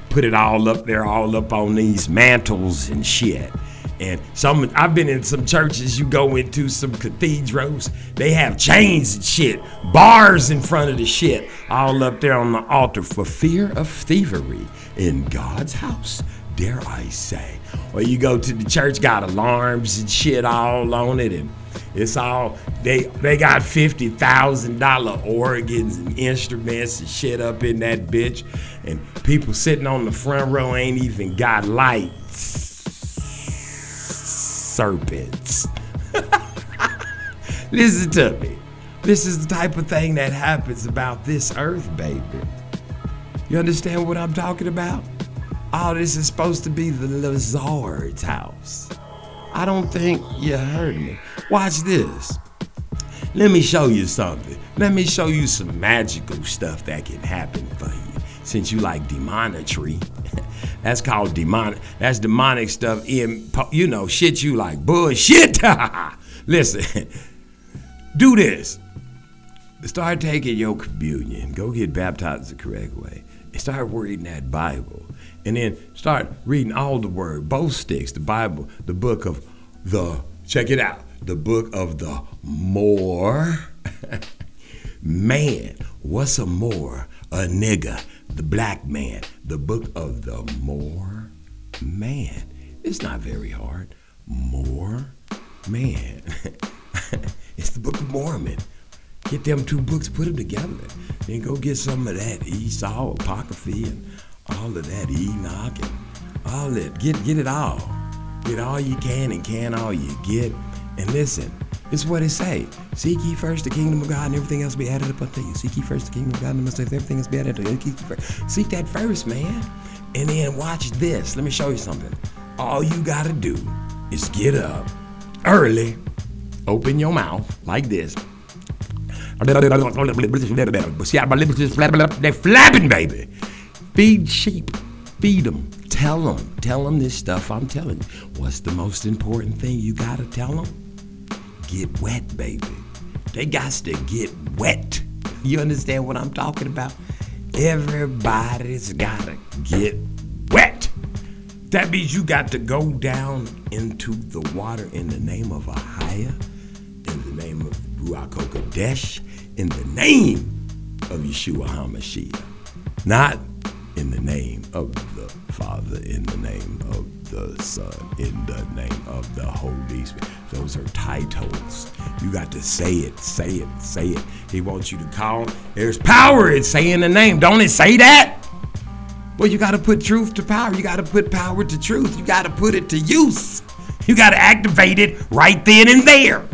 put it all up there, all up on these mantles and shit. And some, I've been in some churches, you go into some cathedrals, they have chains and shit, bars in front of the shit, all up there on the altar for fear of thievery in God's house, dare I say. Or you go to the church, got alarms and shit all on it, and it's all, they they got fifty thousand dollars organs and instruments and shit up in that bitch, and people sitting on the front row ain't even got lights. Serpents. Listen to me. This is the type of thing that happens about this earth, baby. You understand what I'm talking about? All this is supposed to be the Lazard's house. I don't think you heard me. Watch this. Let me show you something. Let me show you some magical stuff that can happen for you. Since you like demonetry. That's called demonic. That's demonic stuff in, you know, shit you like. Bullshit. Listen, do this. Start taking your communion. Go get baptized the correct way. And start reading that Bible. And then start reading all the word, both sticks, the Bible, the book of the, check it out, the book of the more. Man, what's a more? A nigga, the black man, the book of the more man. It's not very hard. More man. It's the Book of Mormon. Get them two books, put them together. Then go get some of that Esau, Apocryphy, and all of that Enoch, and all that. Get, get it all. Get all you can and can all you get. And listen. It's what it say. Seek ye first the kingdom of God and everything else be added up unto you. Seek ye first the kingdom of God and everything else be added up unto you. Seek that first, man. And then watch this. Let me show you something. All you got to do is get up early, open your mouth like this. They're flapping, baby. Feed sheep. Feed them. Tell them. Tell them this stuff I'm telling you. What's the most important thing you got to tell them? Get wet, baby. They got to get wet. You understand what I'm talking about? Everybody's gotta get wet. That means you got to go down into the water in the name of Ahia, in the name of Ruach HaKodesh, in the name of Yeshua HaMashiach. Not in the name of the Father, in the name of the Son, in the name of the Holy Spirit. Those are titles. You got to say it, say it, say it. He wants you to call. There's power in saying the name. Don't it say that? Well, you got to put truth to power. You got to put power to truth. You got to put it to use. You got to activate it right then and there.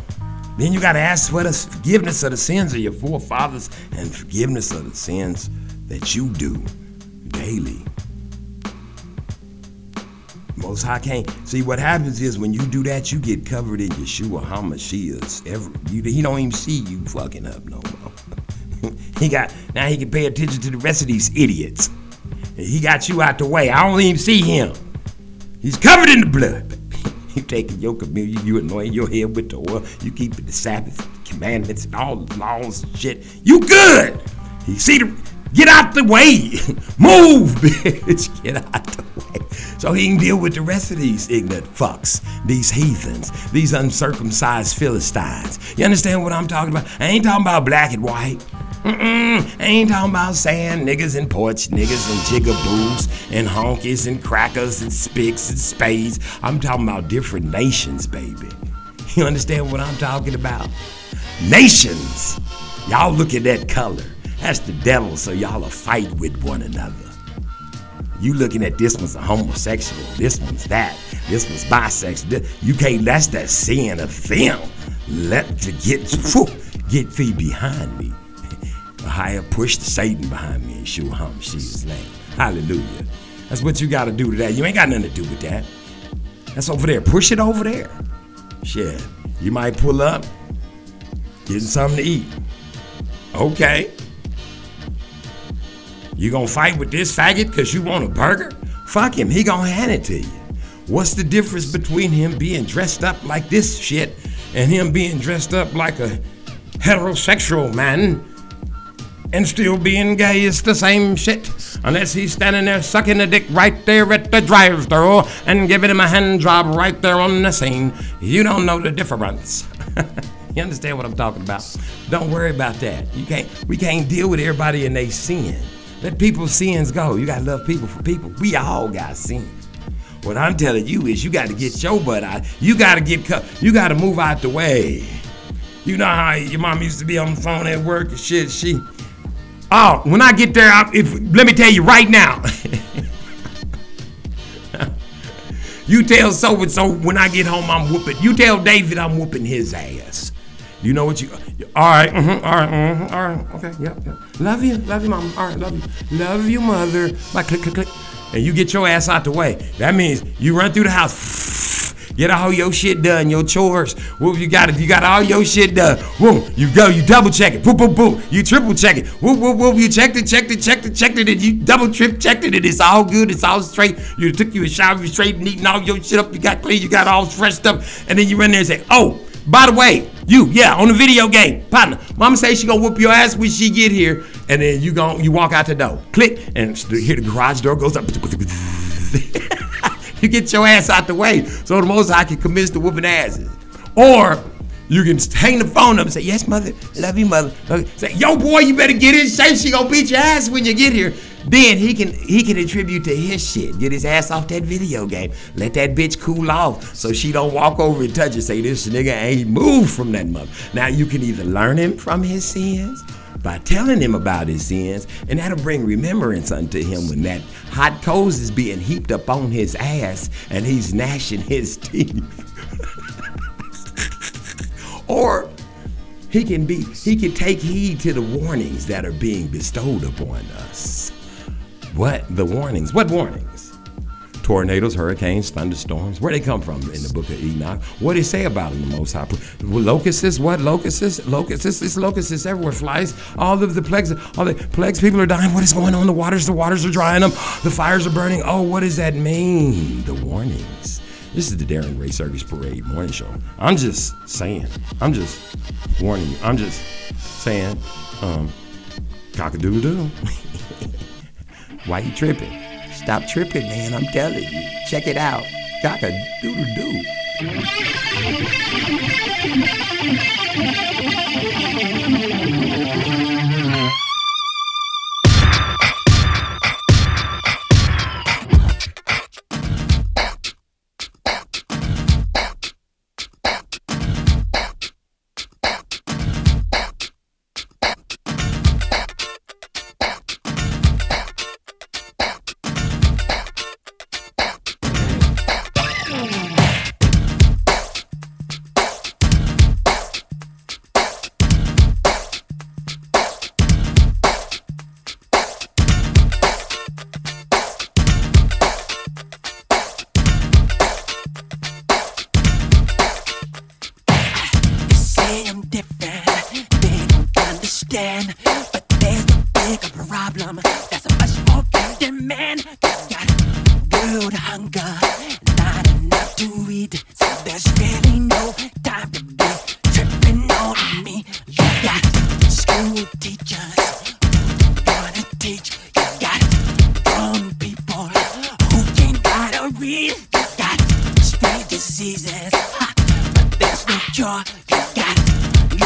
Then you got to ask for the forgiveness of the sins of your forefathers and forgiveness of the sins that you do daily. Most High can't. See, what happens is when you do that, you get covered in Yeshua HaMashiach's. Every, you, he don't even see you fucking up no more. He got, now he can pay attention to the rest of these idiots. He got you out the way. I don't even see him. He's covered in the blood. You taking your communion, you anointing your head with the oil, you keeping the Sabbath, the commandments, and all the laws and shit. You good. You see the, get out the way. Move, bitch. Get out the way. So he can deal with the rest of these ignorant fucks, these heathens, these uncircumcised Philistines. You understand what I'm talking about? I ain't talking about black and white. Mm-mm. I ain't talking about sand niggas and porch niggas and jigaboos and honkies and crackers and spicks and spades. I'm talking about different nations, baby. You understand what I'm talking about? Nations. Y'all look at that color. That's the devil, so y'all are fight with one another. You looking at this one's a homosexual, this one's that, this one's bisexual. You can't, that's that sin of them. Let to get, whew, get feet behind me. Higher push the Satan behind me in Yeshua HaMashiach's name. Hallelujah. That's what you got to do to that. You ain't got nothing to do with that. That's over there. Push it over there. Shit. You might pull up, getting something to eat. Okay. You going to fight with this faggot because you want a burger? Fuck him. He going to hand it to you. What's the difference between him being dressed up like this shit and him being dressed up like a heterosexual man and still being gay? Is the same shit. Unless he's standing there sucking a dick right there at the drive-thru and giving him a hand job right there on the scene. You don't know the difference. You understand what I'm talking about? Don't worry about that. You can't. We can't deal with everybody and they sin. Let people's sins go. You gotta love people for people. We all got sin. What I'm telling you is you gotta get your butt out. You gotta get. Cu- you gotta move out the way. You know how your mom used to be on the phone at work and shit. She. Oh, when I get there, I, if, let me tell you right now. You tell so-and-so when I get home I'm whooping. You tell David I'm whooping his ass. You know what you... All right, mm-hmm, all right, mm-hmm, all right, okay, yep, yep. Love you, love you, mama. All right, love you. Love you, mother. Like, click, click, click. And you get your ass out the way. That means you run through the house. Get all your shit done, your chores. Whoop, you got it. You got all your shit done. Whoop, you go, you double check it. Boop, boop, boop. You triple check it. Whoop, whoop, whoop. You checked it, checked it, checked it, checked it. And you double trip checked it. And it's all good. It's all straight. You took you a shower. You straight and eating all your shit up. You got clean. You got all fresh stuff. And then you run there and say, oh, by the way, you, yeah, on the video game, partner. Mama say she gonna whoop your ass when she get here. And then you gon' you walk out the door. Click. And here the garage door goes up. You get your ass out the way so the Most High can commence to whooping asses. Or you can hang the phone up and say, yes, mother, love you, mother. Love you. Say, yo, boy, you better get in shape. She gonna beat your ass when you get here. Then he can he can attribute to his shit. Get his ass off that video game. Let that bitch cool off so she don't walk over and touch and say, this nigga ain't moved from that mother. Now, you can either learn him from his sins by telling him about his sins, and that'll bring remembrance unto him when that hot coals is being heaped up on his ass and he's gnashing his teeth. Or he can be he can take heed to the warnings that are being bestowed upon us. What the warnings? What warnings? Tornadoes, hurricanes, thunderstorms. Where they come from in the book of Enoch? What they say about them, the Most High? Locusts, what? Locusts? Locusts, it's locusts everywhere. Flies, all of the plagues, all the plagues, people are dying. What is going on? The waters, the waters are drying up. The fires are burning. Oh, what does that mean? The warnings. This is the Darren Ray Circus Parade morning show. I'm just saying. I'm just warning you. I'm just saying, um, cock-a-doodle-doo. Why you tripping? Stop tripping, man, I'm telling you. Check it out. Cock-a-doodle-doo.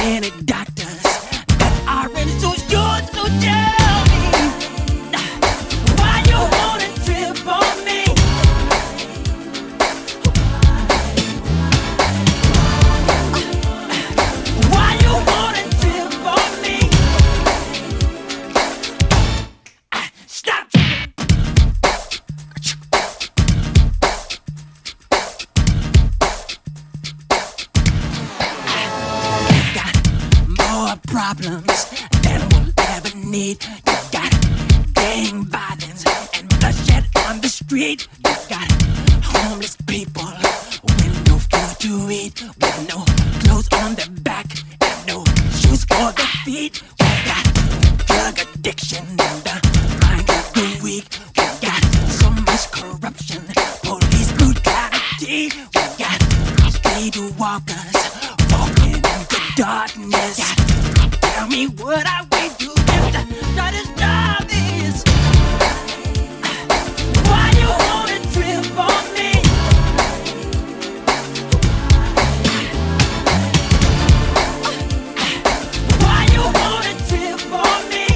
many doctors that are ready to yours, so tell me why you wanna trip on me? Why you wanna trip on me? Stop! Problems that we'll ever need. You got gang violence and bloodshed on the street. You got homeless people with no food to eat, with no clothes on their back and no shoes for their feet. We got drug addiction in the mind of the weak. We got so much corruption, police brutality. We got streetwalkers walking in the darkness. Tell me what I would do if the sun is darkness. Why you wanna trip on me? Why you wanna trip on me? Why you wanna trip on me?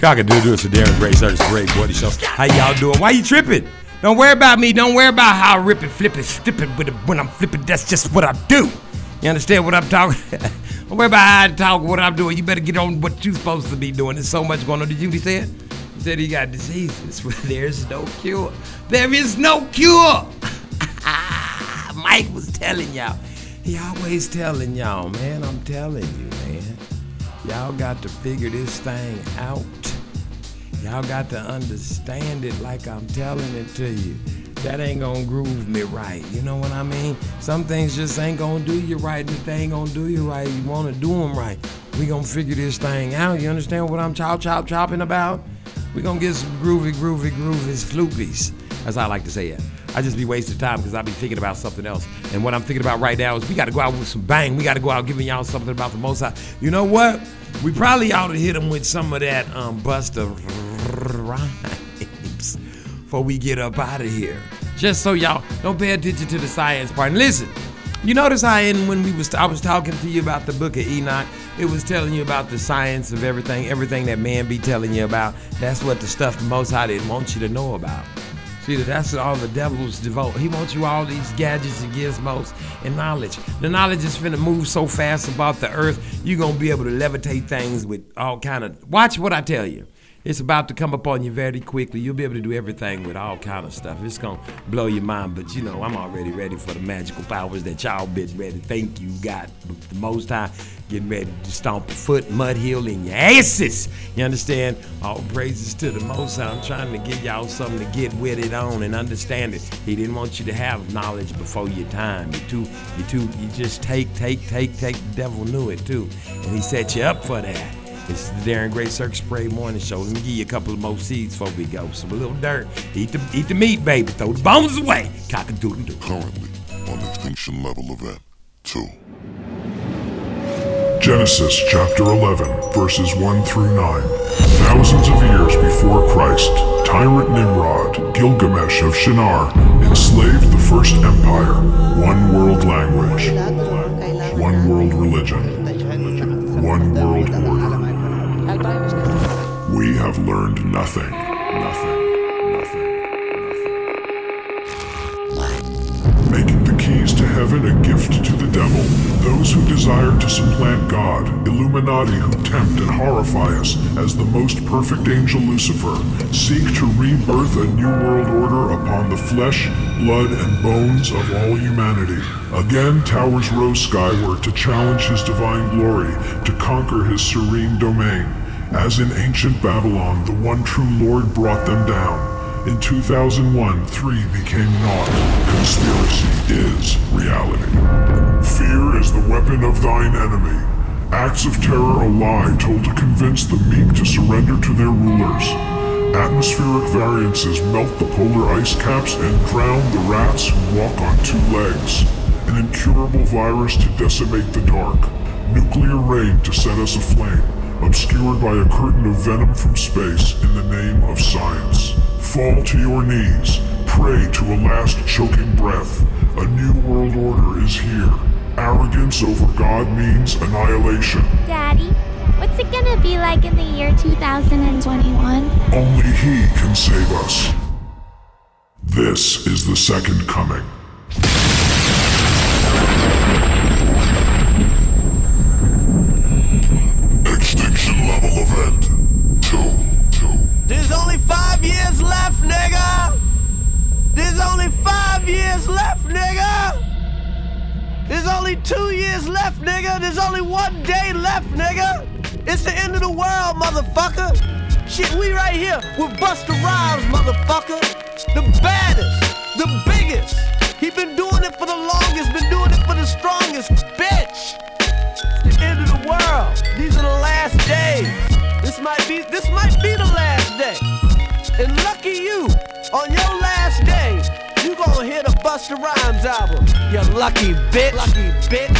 Cock-a-doodle, it's a Darren Gray, Curtis Gray, Buddy Show. How y'all doing? Why you tripping? Don't worry about me. Don't worry about how I rip it, flip it, flip it with it when I'm flipping. That's just what I do. You understand what I'm talking? Don't worry about how I talk, what I'm doing. You better get on what you're supposed to be doing. There's so much going on. Did you hear what he said? He said he got diseases. Well, there's no cure. There is no cure. Mike was telling y'all. He always telling y'all, man. I'm telling you, man. Y'all got to figure this thing out. Y'all got to understand it like I'm telling it to you. That ain't gonna groove me right. You know what I mean? Some things just ain't gonna do you right. If they ain't gonna do you right, you wanna do them right. We gonna figure this thing out. You understand what I'm chop, chop, chopping about? We gonna get some groovy, groovy, groovy floopies. That's how I like to say it. I just be wasting time because I be thinking about something else. And what I'm thinking about right now is we got to go out with some bang. We got to go out giving y'all something about the Most High. You know what? We probably ought to hit them with some of that um, Busta Rhymes before we get up out of here. Just so y'all don't pay attention to the science part. And listen, you notice how in when we was I was talking to you about the book of Enoch, it was telling you about the science of everything, everything that man be telling you about. That's what the stuff the Most High didn't want you to know about. See, that's all the devil's devote. He wants you all these gadgets and gizmos and knowledge. The knowledge is finna move so fast about the earth, you're going to be able to levitate things with all kind of... Watch what I tell you. It's about to come upon you very quickly. You'll be able to do everything with all kind of stuff. It's going to blow your mind, but you know, I'm already ready for the magical powers that y'all been ready to think you got. But the Most High getting ready to stomp a foot, mud heel in your asses. You understand? All praises to the Most High. I'm trying to give y'all something to get with it on and understand it. He didn't want you to have knowledge before your time. You too, you too, you just take, take, take, take. The devil knew it too. And he set you up for that. It's the Darren Gray Circus Parade Morning Show. Let me give you a couple of more seeds before we go. Some little dirt. Eat the, eat the meat, baby. Throw the bones away. Cock-a-doodle-doo. Currently on Extinction Level Event two. Genesis chapter eleven, verses one through nine. Thousands of years before Christ, tyrant Nimrod, Gilgamesh of Shinar, enslaved the first empire. One world language. One world religion. One world order. We have learned nothing, nothing, nothing, nothing. Making the keys to heaven a gift to the devil, those who desire to supplant God, Illuminati who tempt and horrify us as the most perfect angel Lucifer, seek to rebirth a new world order upon the flesh, blood, and bones of all humanity. Again, towers rose skyward to challenge his divine glory, to conquer his serene domain. As in ancient Babylon, the one true Lord brought them down. In two thousand one, three became naught. Conspiracy is reality. Fear is the weapon of thine enemy. Acts of terror a lie told to convince the meek to surrender to their rulers. Atmospheric variances melt the polar ice caps and drown the rats who walk on two legs. An incurable virus to decimate the dark. Nuclear rain to set us aflame. Obscured by a curtain of venom from space in the name of science. Fall to your knees, pray to a last choking breath. A new world order is here. Arrogance over God means annihilation. Daddy, what's it gonna be like in the year two thousand twenty-one? Only He can save us. This is the second coming. Two years left, nigga. There's only one day left, nigga. It's the end of the world, motherfucker. Shit, we right here with Busta Rhymes, motherfucker. The baddest, the biggest. He been doing it for the longest, been doing it for the strongest, bitch. It's the end of the world. These are the last days. This might be, this might be the last day. And lucky you, on your last day, you gonna hear the Busta Rhymes album. You lucky bitch. Lucky bitch.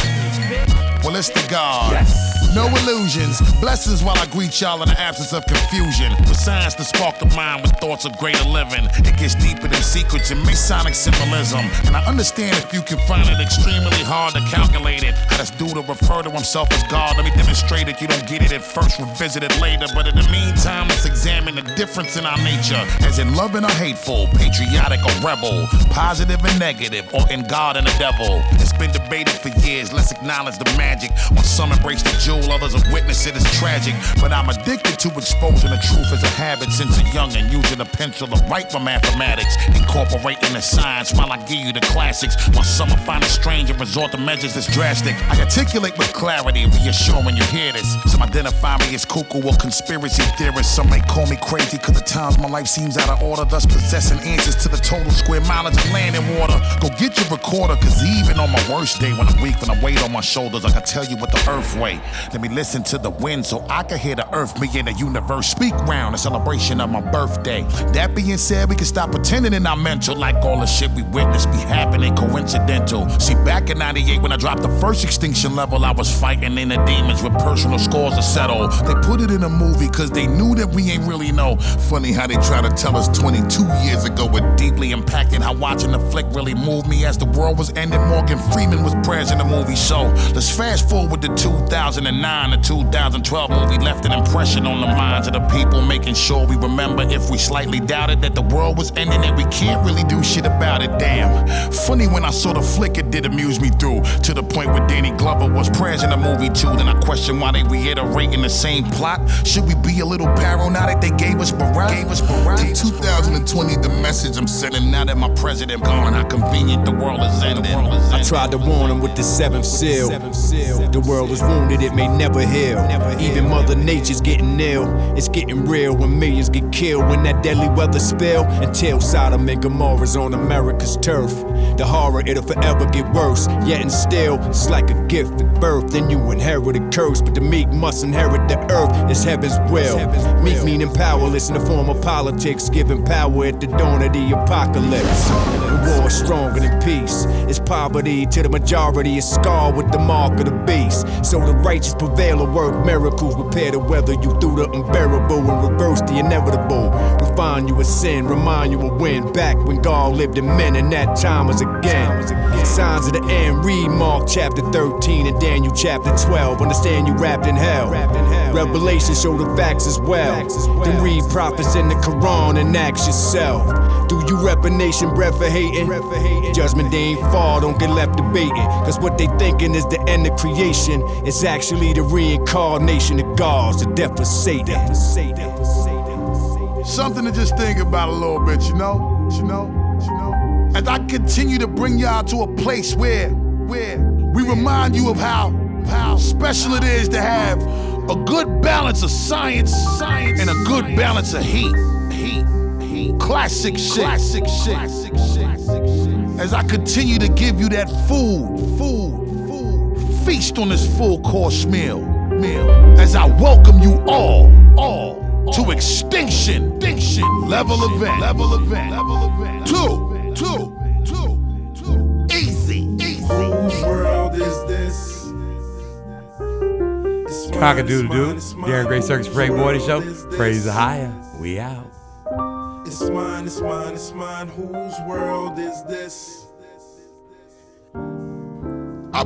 Well, it's the God. Yes. No illusions. Blessings while I greet y'all in the absence of confusion. With signs to spark the mind with thoughts of greater living. It gets deeper than secrets and Masonic symbolism. And I understand if you can find it extremely hard to calculate it. How this dude to refer to himself as God. Let me demonstrate it. You don't get it at first, revisit it later. But in the meantime, let's examine the difference in our nature. As in loving or hateful, patriotic or rebel. Positive and negative, or in God and the devil. It's been debated for years, let's acknowledge the magic. While some embrace the jewel, others are witness it as tragic. But I'm addicted to exposing the truth as a habit since a youngin', using a pencil to write for mathematics. Incorporating the science while I give you the classics. While some will find it strange and resort to measures that's drastic. I articulate with clarity, reassuring you hear this. Some identify me as cuckoo or conspiracy theorist. Some may call me crazy, cause at times my life seems out of order, thus possessing answers to the total square mileage. Land and water, go get your recorder, cause even on my worst day when I'm weak, when I weight on my shoulders, I can tell you what the earth weigh. Let me listen to the wind so I can hear the earth, me and the universe speak round in celebration of my birthday. That being said, we can stop pretending in our mental like all the shit we witnessed be happening coincidental. See, back in ninety-eight when I dropped the first Extinction Level, I was fighting in the demons with personal scores to settle. They put it in a movie cause they knew that we ain't really know. Funny how they try to tell us twenty-two years ago, it deeply impacted how watching the flick really moved me. As the world was ending, Morgan Freeman was present in the movie. So let's fast forward to two thousand nine. two thousand nine to two thousand twelve movie left an impression on the minds of the people, making sure we remember if we slightly doubted that the world was ending and we can't really do shit about it. Damn, funny when I saw the flick, it did amuse me through, to the point where Danny Glover was prayers in the movie too. Then I question why they reiterating the same plot. Should we be a little paranoid that they gave us barrage? Gave us barrage. In two thousand twenty, the message I'm sending, now that my president gone, how convenient the world is ending. I tried to warn him with the seventh seal. The world is wounded, it may never heal. Even Mother Nature's getting ill. It's getting real when millions get killed, when that deadly weather spill. Until Sodom and Gomorrah's on America's turf, the horror, it'll forever get worse. Yet and still, it's like a gift at birth. Then you inherit a curse, but the meek must inherit the earth. It's heaven's will. Meek meaning powerless in the form of politics, giving power at the dawn of the apocalypse. The war is stronger than peace. It's poverty to the majority is scarred with the mark of the beast. So the righteous prevail and work miracles, repair the weather you through the unbearable and reverse the inevitable. Refine you a sin, remind you of when, back when God lived in men, and that time was again. Signs of the end, read Mark chapter thirteen and Daniel chapter twelve. Understand you wrapped in hell. Revelation show the facts as well. Then read prophets in the Quran and ask yourself, do you rep a nation breath for hating? Judgment day ain't far, don't get left debating. Cause what they thinking is the end of creation. It's actually the reincarnation of gods, the death of Satan. Something to just think about a little bit, you know? You know? You know? As I continue to bring y'all to a place where, where we remind you of how, how special it is to have a good balance of science, science and a good science. Balance of heat. Heat. Heat. Classic shit. Classic shit. Classic shit. As I continue to give you that food, food, food, feast on this full course meal, meal. As I welcome you all, all, all to extinction, extinction, level event, level event, level event. Two, two, two, two. Easy, easy. Whose world is this? Cock-a-doodle-doo, Darren Gray Circus Break Morning Show. Praise the higher. We out. It's mine, it's mine, it's mine. Whose world is this?